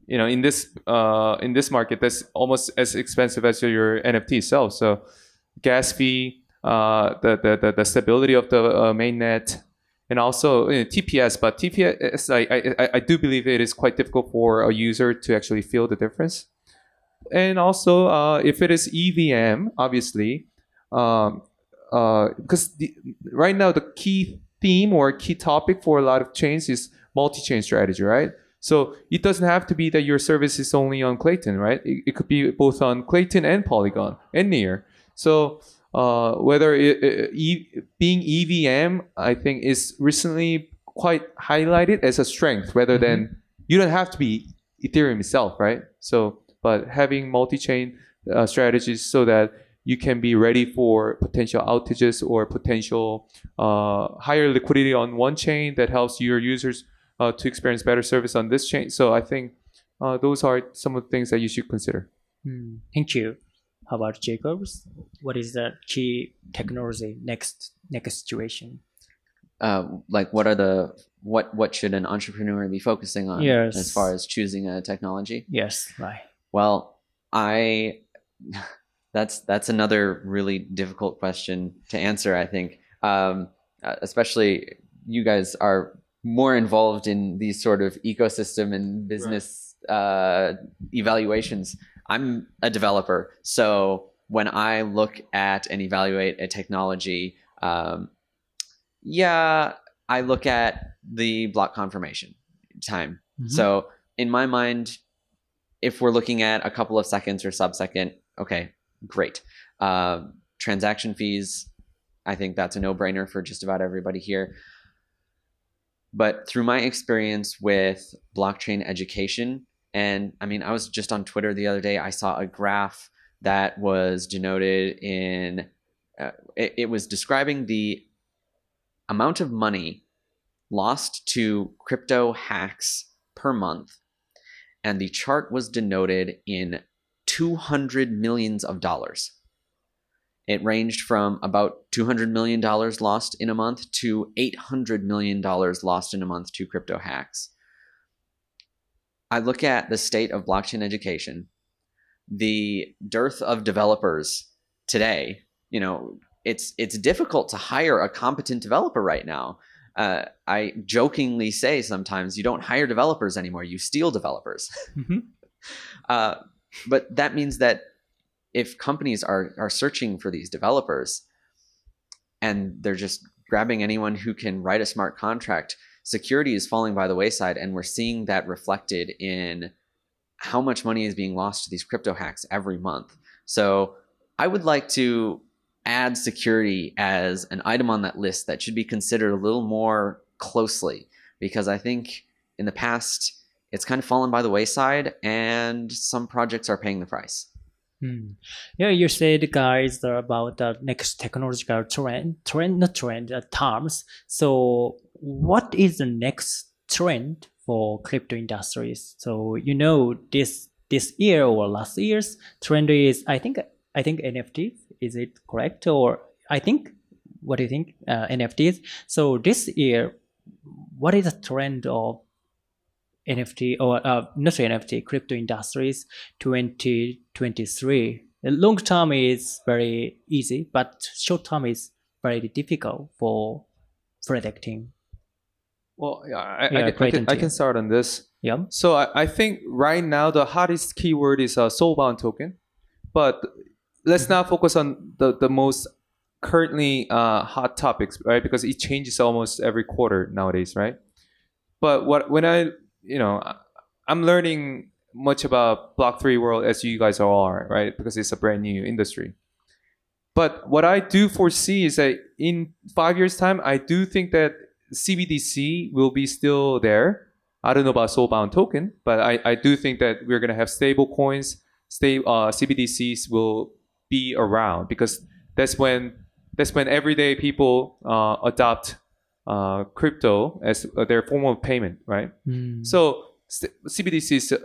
you know, in this uh, in this market, that's almost as expensive as your N F T itself. So, gas fee, uh, the the the stability of the uh, mainnet. And also, you know, T P S, but T P S, I, I, I do believe it is quite difficult for a user to actually feel the difference. And also, uh, if it is E V M, obviously, um, uh, because the, right now the key theme or key topic for a lot of chains is multi-chain strategy, right? So it doesn't have to be that your service is only on Klaytn, right? It, it could be both on Klaytn and Polygon and Near. So Uh, whether it, it, e, being E V M, I think, is recently quite highlighted as a strength, rather mm-hmm. than you don't have to be Ethereum itself, right? So, but having multi-chain uh, strategies so that you can be ready for potential outages or potential uh, higher liquidity on one chain that helps your users uh, to experience better service on this chain. So, I think uh, those are some of the things that you should consider. Mm, thank you. How about Jacobs? What is the key technology next next situation? Uh, like, what are the what what should an entrepreneur be focusing on? Yes. As far as choosing a technology? Yes, right. Well, I that's that's another really difficult question to answer, I think, um, especially you guys are more involved in these sort of ecosystem and business right. uh, evaluations. I'm a developer, so when I look at and evaluate a technology, um, yeah, I look at the block confirmation time. Mm-hmm. So in my mind, if we're looking at a couple of seconds or sub-second, okay, great. Uh, transaction fees, I think that's a no-brainer for just about everybody here. But through my experience with blockchain education, and I mean, I was just on Twitter the other day. I saw a graph that was denoted in, uh, it, it was describing the amount of money lost to crypto hacks per month. And the chart was denoted in two hundred millions of dollars. It ranged from about two hundred million dollars lost in a month to eight hundred million dollars lost in a month to crypto hacks. I look at the state of blockchain education, the dearth of developers today. You know, it's it's difficult to hire a competent developer right now. Uh, I jokingly say sometimes you don't hire developers anymore; you steal developers. Mm-hmm. uh, but that means that if companies are are searching for these developers, and they're just grabbing anyone who can write a smart contract, security is falling by the wayside, and we're seeing that reflected in how much money is being lost to these crypto hacks every month. So I would like to add security as an item on that list that should be considered a little more closely, because I think in the past, it's kind of fallen by the wayside and some projects are paying the price. Mm. Yeah, you said guys about the next technological trend, trend not trend uh, terms. So what is the next trend for crypto industries? So you know this this year or last year's trend is I think I think N F Ts. Is it correct? Or I think what do you think uh, N F Ts? So this year, what is the trend of N F T or uh, not N F T crypto industries twenty twenty-three? The long term is very easy, but short term is very difficult for predicting. Well, yeah, I, yeah, I, I, I, can, I can start on this. Yeah. So I, I think right now the hottest keyword is a uh, soulbound token, but let's mm-hmm. now focus on the the most currently uh, hot topics, right? Because it changes almost every quarter nowadays, right? But what when I you know, I'm learning much about block three world as you guys all are, right? Because it's a brand new industry. But what I do foresee is that in five years' time, I do think that C B D C will be still there. I don't know about soulbound token, but I, I do think that we're going to have stable coins. Stable, uh, C B D Cs will be around because that's when that's when everyday people uh, adopt Uh, crypto as uh, their form of payment, right? Mm. So C B D C is, uh,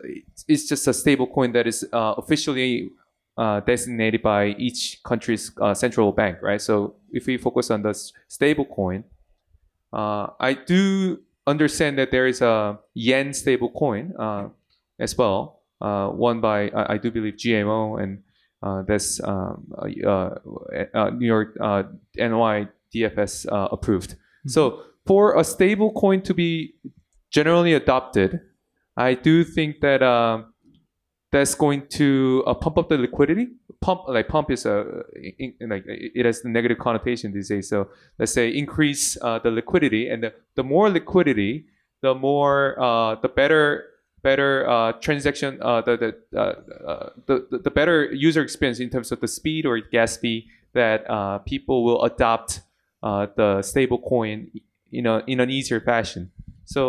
is just a stable coin that is uh, officially uh, designated by each country's uh, central bank, right? So if we focus on the stable coin, uh, I do understand that there is a yen stable coin uh, as well, uh, won by, uh, I do believe, G M O, and uh, that's um, uh, uh, New York uh, N Y D F S uh, approved. So for a stable coin to be generally adopted, I do think that uh, that's going to uh, pump up the liquidity. Pump like pump is a in, in, like it has the negative connotation these days. So let's say increase uh, the liquidity, and the, the more liquidity, the more uh, the better better uh, transaction, uh, the the, uh, uh, the the better user experience in terms of the speed or gas fee that uh, people will adopt Uh, the stable coin in, a, in an easier fashion. So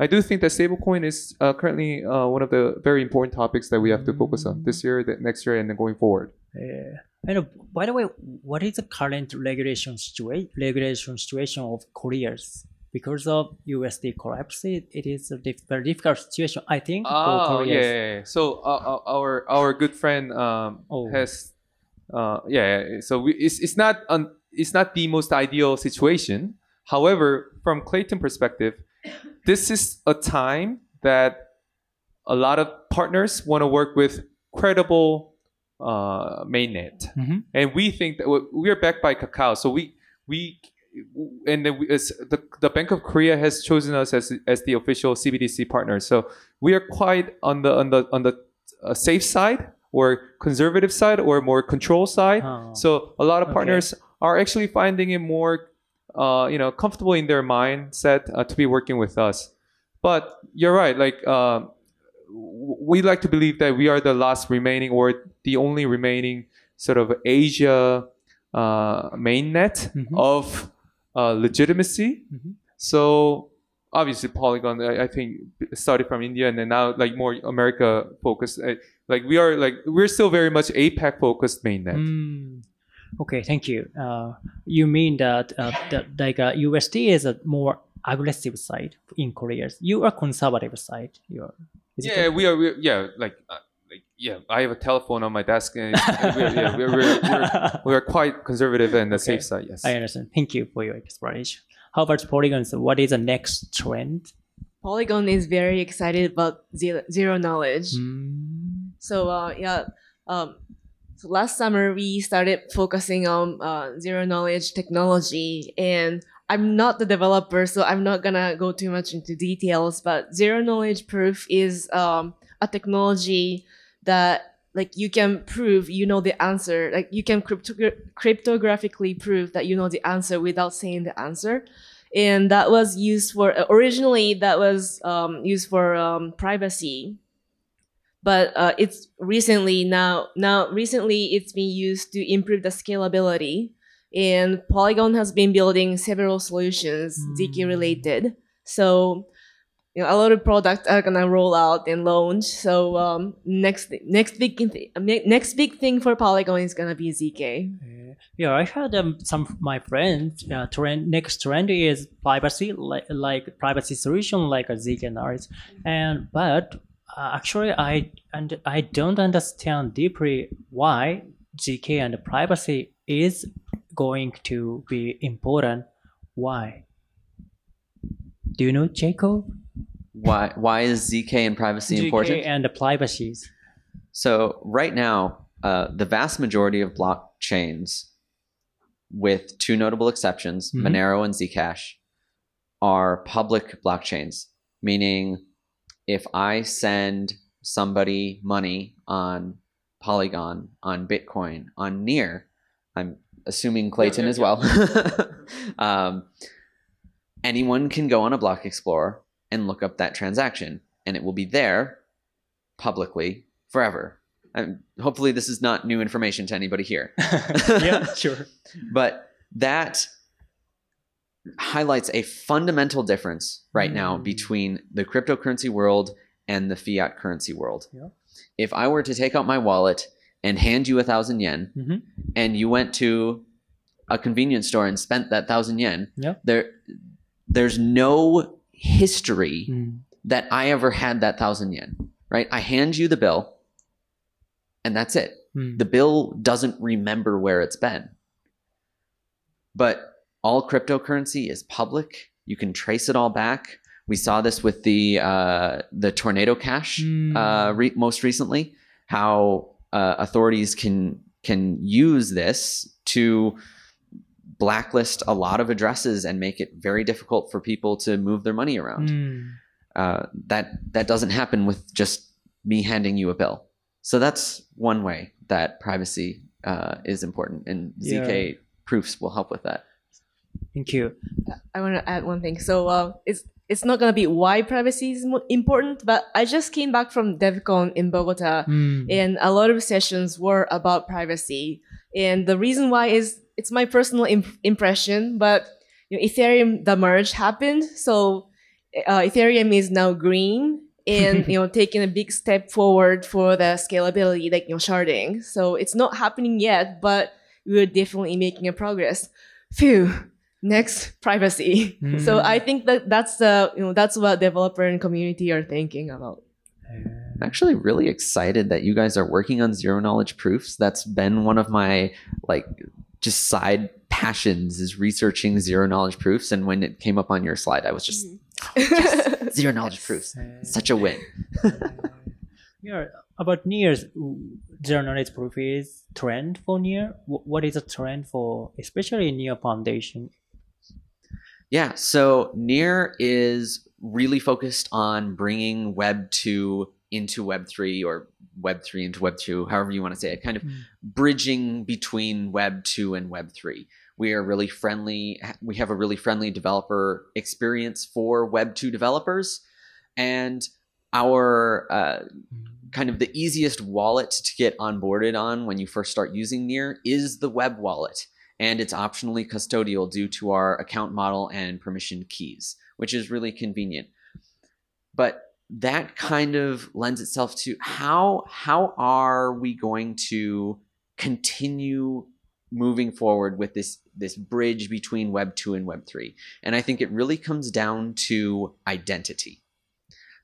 I do think that stable coin is uh, currently uh, one of the very important topics that we have to focus on this year, the next year, and then going forward. Yeah. And by the way, what is the current regulation, situa regulation situation of Korea's? Because of U S D collapse, it, it is a diff very difficult situation, I think. Oh, for yeah, yeah, yeah. So uh, our, our good friend um, oh. has... Uh, yeah, so we, it's, it's not... Un It's not the most ideal situation. However, from Klaytn perspective, this is a time that a lot of partners want to work with credible uh, mainnet, mm-hmm. and we think that we are backed by Kakao. So we we and then we, as the the Bank of Korea has chosen us as as the official C B D C partner. So we are quite on the on the on the uh, safe side, or conservative side, or more control side. Oh. So a lot of partners. Okay. Are actually finding it more, uh, you know, comfortable in their mindset uh, to be working with us. But you're right. Like uh, we like to believe that we are the last remaining, or the only remaining, sort of Asia uh, mainnet mm-hmm. of uh, legitimacy. Mm-hmm. So obviously, Polygon, I, I think, started from India, and then now like more America focused. Like we are, like we're still very much APAC focused mainnet. Mm. Okay, thank you. Uh, you mean that, uh, that like uh, U S D is a more aggressive side in Korea. You are conservative side. You are. Is yeah, it we are. We are, yeah, like, uh, like yeah. I have a telephone on my desk, and we're, yeah, we're, we're, we're, we're quite conservative and the okay. safe side. Yes, I understand. Thank you for your explanation. How about Polygon? So what is the next trend? Polygon is very excited about zero, zero knowledge. Mm. So uh, yeah. Um, So last summer, we started focusing on uh, zero-knowledge technology, and I'm not the developer, so I'm not going to go too much into details, but zero-knowledge proof is um, a technology that like you can prove you know the answer. Like you can cryptogra cryptographically prove that you know the answer without saying the answer. And that was used for, uh, originally, that was um, used for um, privacy. But uh, it's recently now, now recently it's been used to improve the scalability, and Polygon has been building several solutions mm. Z K related. So you know, a lot of products are gonna roll out and launch. So um, next next big th next big thing for Polygon is gonna be Z K. Yeah, I heard um, some of my friends uh, trend next trend is privacy, like, like privacy solution like a Z K noise, and but uh, actually I and I don't understand deeply why Z K and privacy is going to be important. Why? Do you know, Jacob? Why why is Z K and privacy Z K important? Z K and the privacies. So right now, uh, the vast majority of blockchains, with two notable exceptions, mm-hmm. Monero and Zcash, are public blockchains. Meaning, if I send somebody money on Polygon, on Bitcoin, on Near, I'm assuming Klaytn yeah, yeah, as well, yeah. um, anyone can go on a block explorer and look up that transaction, and it will be there publicly forever. And hopefully this is not new information to anybody here. Yeah, sure. But that highlights a fundamental difference right mm. now between the cryptocurrency world and the fiat currency world. Yeah. If I were to take out my wallet and hand you a thousand yen, mm-hmm. and you went to a convenience store and spent that thousand yen, yep. there, there's no history mm. that I ever had that thousand yen, right? I hand you the bill and that's it. Mm. The bill doesn't remember where it's been. But all cryptocurrency is public. You can trace it all back. We saw this with the, uh, the Tornado Cash mm. uh, re most recently, how uh, authorities can, can use this to blacklist a lot of addresses and make it very difficult for people to move their money around. Mm. Uh, that that doesn't happen with just me handing you a bill. So that's one way that privacy uh, is important, and yeah. Z K proofs will help with that. Thank you. I want to add one thing. So uh, it's it's not going to be why privacy is important, but I just came back from DevCon in Bogota, mm. and a lot of sessions were about privacy, and the reason why is. It's my personal imp impression, but you know, Ethereum, the merge happened. So uh, Ethereum is now green and you know taking a big step forward for the scalability, like you know, sharding. So it's not happening yet, but we're definitely making a progress. Phew, next privacy. Mm. So I think that that's uh, you know that's what developer and community are thinking about. I'm actually really excited that you guys are working on zero knowledge proofs. That's been one of my like. Just side passions is researching zero knowledge proofs, and when it came up on your slide, I was just oh, yes, zero knowledge yes. proofs, such a win. Yeah, about Near's zero knowledge proof is trend for Near. What is a trend for, especially Near Foundation? Yeah, so Near is really focused on bringing Web two into Web three, or Web three into Web two, however you want to say it, kind of mm. bridging between Web two and Web three. We are really friendly. We have a really friendly developer experience for Web two developers. And our uh, kind of the easiest wallet to get onboarded on when you first start using Near is the Web Wallet. And it's optionally custodial due to our account model and permission keys, which is really convenient. But that kind of lends itself to how how are we going to continue moving forward with this this bridge between Web two and Web three. And I think it really comes down to identity.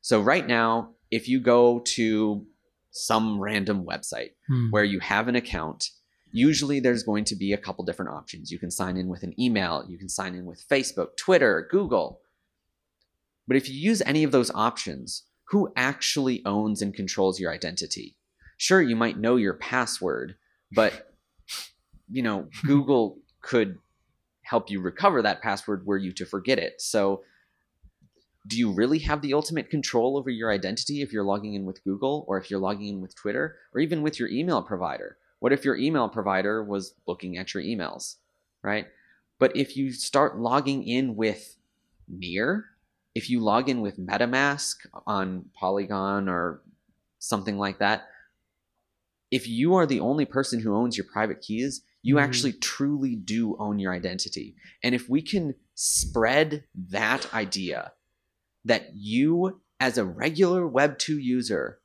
So right now, if you go to some random website hmm. where you have an account, usually there's going to be a couple different options. You can sign in with an email, you can sign in with Facebook, Twitter, Google. But if you use any of those options, who actually owns and controls your identity? Sure, you might know your password, but you know, Google could help you recover that password were you to forget it. So do you really have the ultimate control over your identity if you're logging in with Google, or if you're logging in with Twitter, or even with your email provider? What if your email provider was looking at your emails, right? But if you start logging in with Near, if you log in with MetaMask on Polygon or something like that, if you are the only person who owns your private keys, you mm-hmm. actually truly do own your identity. And if we can spread that idea that you as a regular Web two user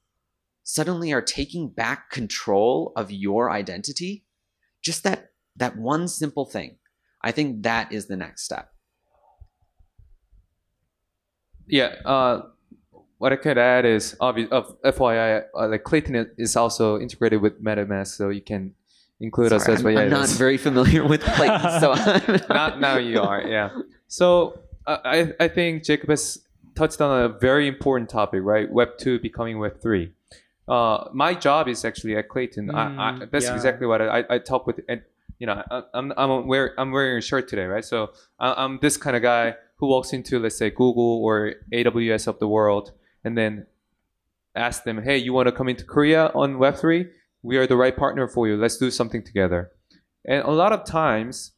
suddenly are taking back control of your identity, just that, that one simple thing, I think that is the next step. Yeah, uh, what I could add is, obviously, uh, F Y I, uh, like Klaytn is also integrated with MetaMask, so you can include Sorry, us as well. I'm, I'm not very familiar with Klaytn, so not now you are, yeah. So uh, I, I think Jacob has touched on a very important topic, right? Web two becoming Web three. Uh, my job is actually at Klaytn. Mm, I, I, that's yeah. exactly what I, I talk with. And, you know, I, I'm I'm wearing I'm wearing a shirt today, right? So I, I'm this kind of guy who walks into, let's say, Google or A W S of the world, and then ask them, "Hey, you want to come into Korea on Web three? We are the right partner for you. Let's do something together." And a lot of times,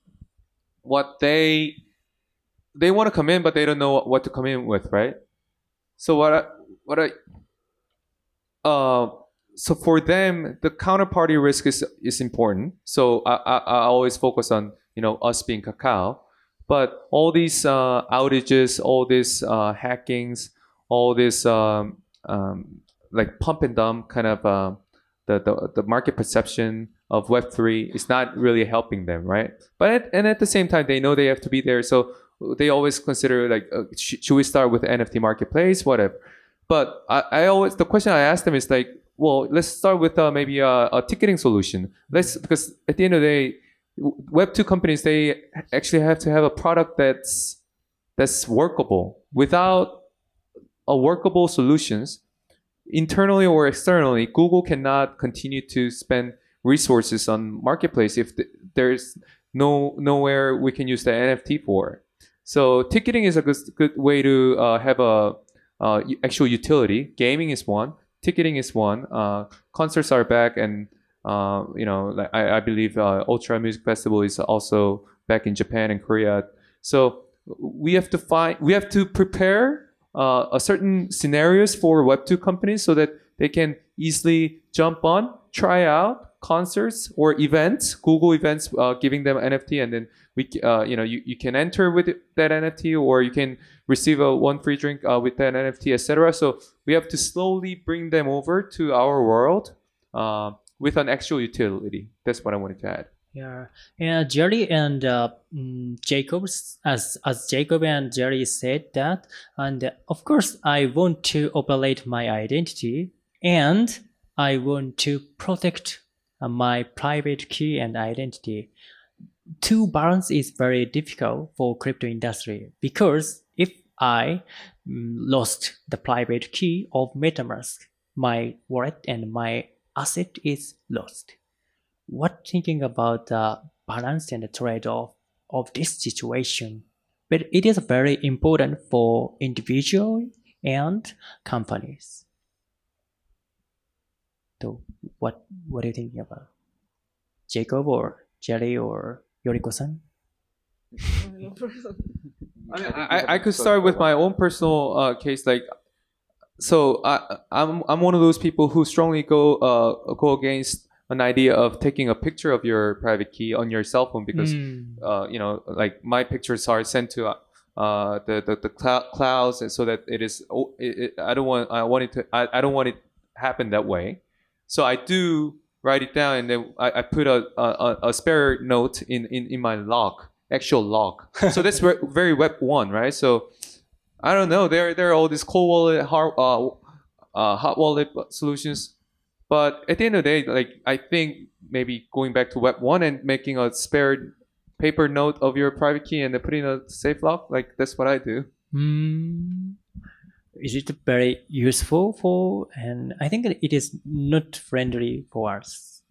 what they they want to come in, but they don't know what to come in with, right? So what I, what I Uh, so for them, the counterparty risk is is important. So I, I, I always focus on, you know, us being Kakao, but all these uh, outages, all these uh, hackings, all this um, um, like pump and dump kind of uh, the, the the market perception of Web three is not really helping them, right? But at, and at the same time, they know they have to be there, so they always consider like, uh, sh should we start with N F T marketplace, whatever. But I, I always, the question I ask them is like, well, let's start with uh, maybe a, a ticketing solution. Let's, because at the end of the day, Web two companies, they actually have to have a product that's that's workable. Without a workable solutions, internally or externally, Google cannot continue to spend resources on marketplace if th there's no nowhere we can use the N F T for. So ticketing is a good, good way to uh, have a Uh, actual utility. Gaming is one. Ticketing is one. Uh, concerts are back, and uh, you know, like I, I believe uh, Ultra Music Festival is also back in Japan and Korea. So we have to find, we have to prepare uh, a certain scenarios for Web two companies so that they can easily jump on, try out concerts or events, Google events, uh, giving them N F T, and then we, uh, you know, you, you can enter with that N F T, or you can receive a one free drink uh, with that N F T, et cetera. So we have to slowly bring them over to our world uh, with an actual utility. That's what I wanted to add. Yeah, and Jerry and uh, Jacob, as as Jacob and Jerry said that, and uh, of course I want to operate my identity, and I want to protect my private key and identity. To balance is very difficult for crypto industry, because if I lost the private key of MetaMask, my wallet and my asset is lost. What thinking about the balance and the trade-off of this situation? But it is very important for individual and companies. So what what are you thinking about, Jacob or Jerry or Yoriko-san? I mean, I, I could start with my own personal uh, case. Like, so I, I'm I'm one of those people who strongly go uh, go against an idea of taking a picture of your private key on your cell phone, because mm. uh, you know, like my pictures are sent to uh, the the, the clou clouds, and so that it is. It, it, I don't want. I want it to. I, I don't want it happen that way. So I do write it down, and then I, I put a, a, a spare note in, in, in my log, actual log. So that's very Web one, right? So I don't know. There, there are all these cold wallet, hard, uh, uh, hot wallet solutions. But at the end of the day, like, I think maybe going back to Web one and making a spare paper note of your private key and then putting a safe log, like, that's what I do. Mm. Is it very useful for, and I think it is not friendly for us.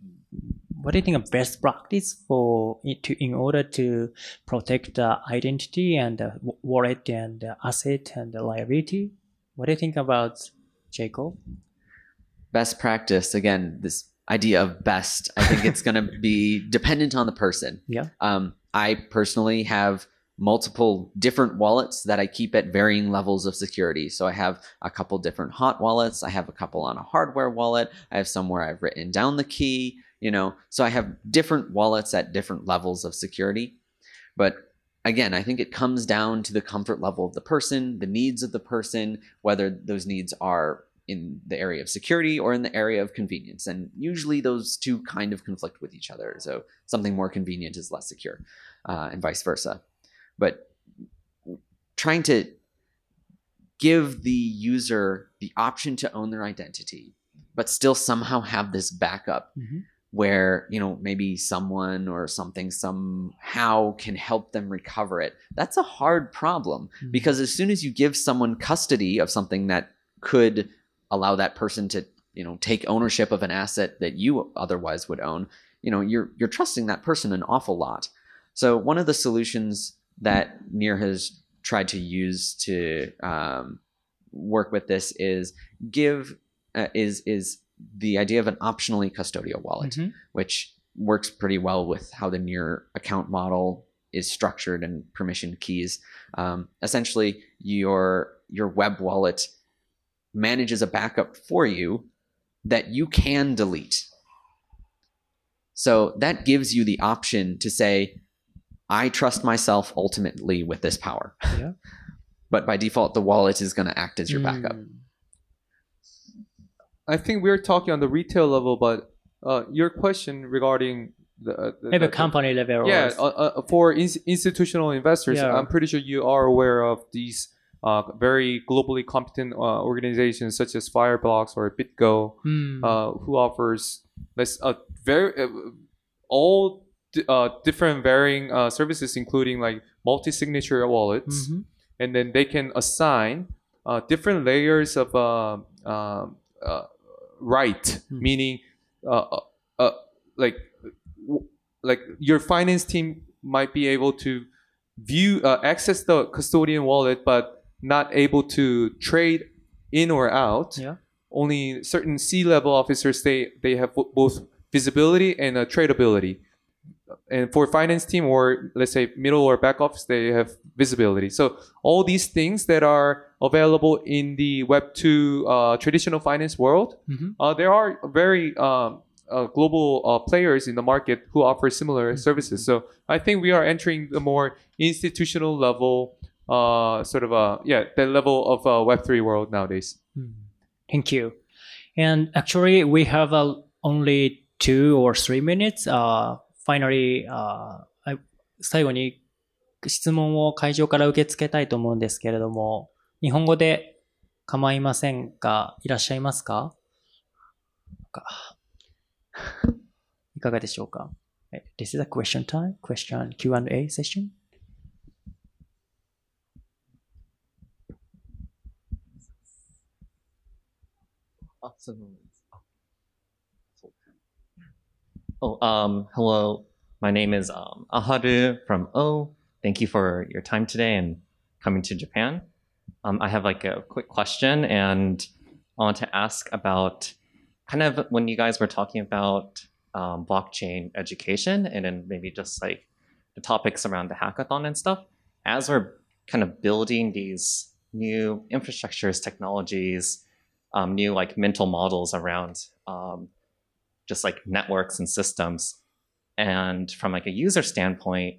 What do you think of best practice for it to, in order to protect the uh, identity and the uh, wallet and uh, asset and the liability? What do you think about, Jacob? Best practice, again, this idea of best, I think it's going to be dependent on the person. Yeah. Um, I personally have multiple different wallets that I keep at varying levels of security. So I have a couple different hot wallets. I have a couple on a hardware wallet. I have some where I've written down the key, you know, so I have different wallets at different levels of security. But again, I think it comes down to the comfort level of the person, the needs of the person, whether those needs are in the area of security or in the area of convenience. And usually those two kind of conflict with each other. So something more convenient is less secure, uh, and vice versa. But trying to give the user the option to own their identity, but still somehow have this backup, mm-hmm. where, you know, maybe someone or something somehow can help them recover it. That's a hard problem, mm-hmm. because as soon as you give someone custody of something that could allow that person to, you know, take ownership of an asset that you otherwise would own, you know, you're you're trusting that person an awful lot. So one of the solutions that NEAR has tried to use to um, work with this is give uh, is is the idea of an optionally custodial wallet, mm-hmm. which works pretty well with how the NEAR account model is structured and permission keys. Um, essentially, your your web wallet manages a backup for you that you can delete. So that gives you the option to say, I trust myself ultimately with this power. Yeah. But by default, the wallet is going to act as your backup. I think we're talking on the retail level, but uh, your question regarding the, the, maybe the company level. Yeah, uh, uh, for in institutional investors, yeah. I'm pretty sure you are aware of these Uh, very globally competent uh, organizations such as Fireblocks or BitGo, mm. uh, who offers this, uh, very uh, all d uh, different varying uh, services, including like multi-signature wallets, mm-hmm. and then they can assign uh, different layers of uh, uh, uh, right, mm. meaning uh, uh, like like your finance team might be able to view uh, access the custodian wallet, but not able to trade in or out. Yeah. Only certain C-level officers, they, they have both visibility and uh, tradability. And for finance team or let's say middle or back office, they have visibility. So all these things that are available in the Web two uh, traditional finance world, mm-hmm. uh, there are very um, uh, global uh, players in the market who offer similar mm-hmm. services. So I think we are entering the more institutional level Uh, sort of uh, yeah, the level of uh, Web three world nowadays. Thank you. And actually, we have uh, only two or three minutes. Uh, finally, uh, I, 最後に質問を会場から受け付けたいと思うんですけれども、日本語で構いませんが、いらっしゃいますか？いかがでしょうか？ This is a question time, question キューアンドエー session. Oh, um, hello. My name is um, Aharu from O. Thank you for your time today and coming to Japan. Um, I have like a quick question, and I want to ask about kind of when you guys were talking about um, blockchain education, and then maybe just like the topics around the hackathon and stuff. As we're kind of building these new infrastructures, technologies, Um, new like mental models around um, just like networks and systems, and from like a user standpoint,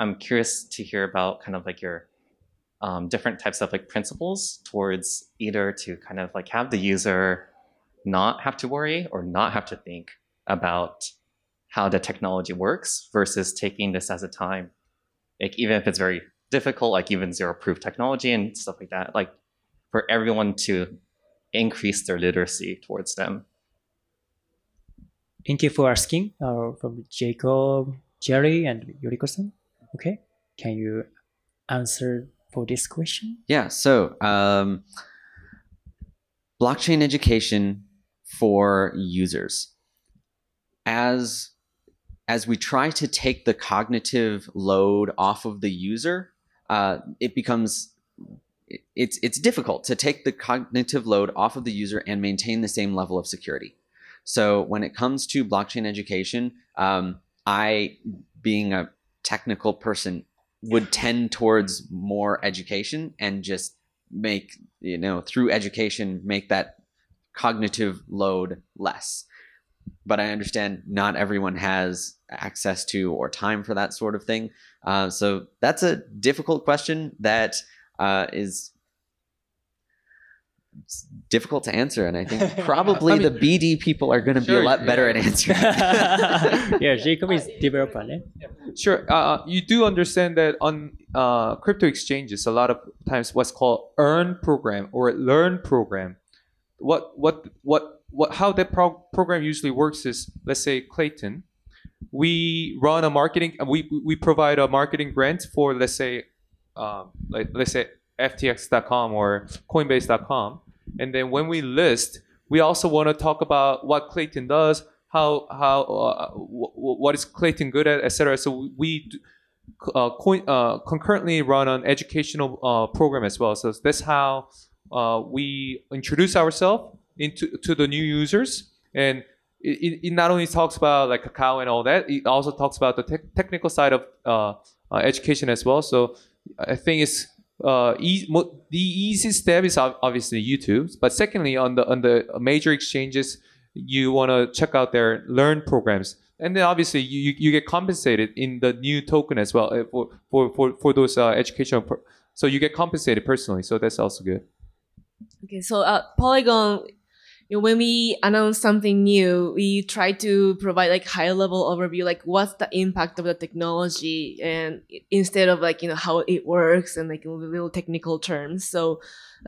I'm curious to hear about kind of like your um, different types of like principles towards either to kind of like have the user not have to worry or not have to think about how the technology works versus taking this as a time, like even if it's very difficult, like even zero proof technology and stuff like that, like for everyone to increase their literacy towards them. Thank you for asking uh, from Jacob, Jerry, and Yoriko-san. Okay, can you answer for this question? Yeah, so um, blockchain education for users. As, as we try to take the cognitive load off of the user, uh, it becomes It's, it's difficult to take the cognitive load off of the user and maintain the same level of security. So when it comes to blockchain education, um, I, being a technical person, would tend towards more education and just make, you know, through education, make that cognitive load less. but I understand not everyone has access to or time for that sort of thing. Uh, so that's a difficult question that uh, is difficult to answer. And I think probably I mean, the B D people are going to sure, be a lot yeah. better at answering. Yeah, Jacob is developer. Right? Sure. Uh, you do understand that on uh, crypto exchanges, a lot of times what's called earn program or learn program, what, what, what, What, how that pro program usually works is, let's say Klaytn, we run a marketing, we, we provide a marketing grant for, let's say, um, like, let's say F T X dot com or Coinbase dot com. And then when we list, we also want to talk about what Klaytn does, how, how uh, what is Klaytn good at, et cetera. So we uh, coin, uh, concurrently run an educational uh, program as well. So that's how uh, we introduce ourselves into to the new users, and it, it not only talks about like Kakao and all that, it also talks about the te technical side of uh, uh, education as well. So I think it's uh, e mo the easiest step is obviously YouTube, but secondly, on the on the major exchanges, you want to check out their learn programs, and then obviously you you get compensated in the new token as well for for for, for those uh, educational. Pro so you get compensated personally, so that's also good. Okay, so uh, Polygon. You know, when we announce something new, we try to provide like high level overview, like what's the impact of the technology, and instead of like, you know, how it works and like little technical terms. So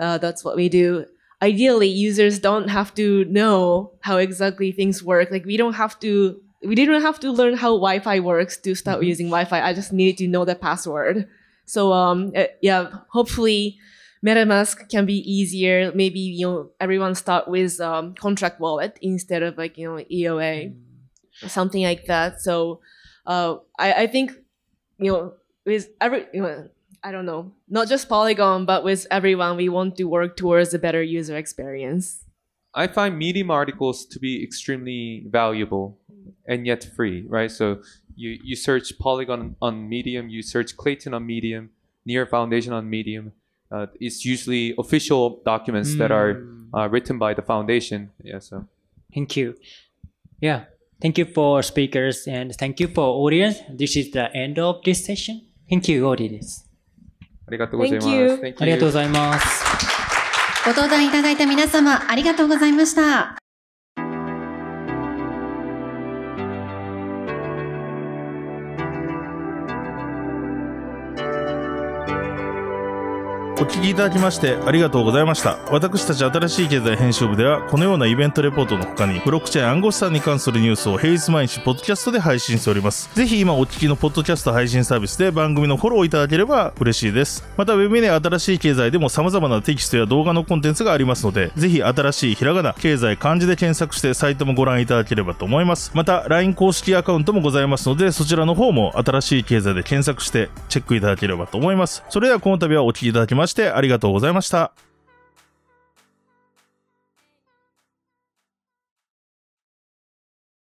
uh, that's what we do. Ideally, users don't have to know how exactly things work. Like we don't have to, we didn't have to learn how Wi-Fi works to start using Wi-Fi. I just needed to know the password. So um, yeah, hopefully MetaMask can be easier. Maybe, you know, everyone start with um, contract wallet instead of like, you know, E O A, or something like that. So uh, I, I think, you know, with every, you know, I don't know, not just Polygon, but with everyone, we want to work towards a better user experience. I find Medium articles to be extremely valuable and yet free, right? So you, you search Polygon on Medium, you search Klaytn on Medium, NEAR Foundation on Medium. Uh, it's usually official documents mm. that are uh, written by the foundation. Yeah. So, thank you. Yeah, thank you for speakers and thank you for audience. This is the end of this session. Thank you, audience. Thank you. Thank you. ありがとうございます。ご登壇いただいた皆様、ありがとうございました。お聞きいただきましてありがとうございました。私たち新しい経済編集部ではこのようなイベントレポートの他にブロックチェーン暗号資産に関するニュースを平日毎日ポッドキャストで配信しております。ぜひ今お聞きのポッドキャスト配信サービスで番組のフォローいただければ嬉しいです。またウェブメディア新しい経済でも様々なテキストや動画のコンテンツがありますので、ぜひ新しいひらがな、経済漢字で検索してサイトもご覧いただければと思います。また ライン 公式アカウントもございますので、そちらの方も新しい経済で検索してチェックいただければと思います。それではこの度はお聞きいただきましてありがとうございました。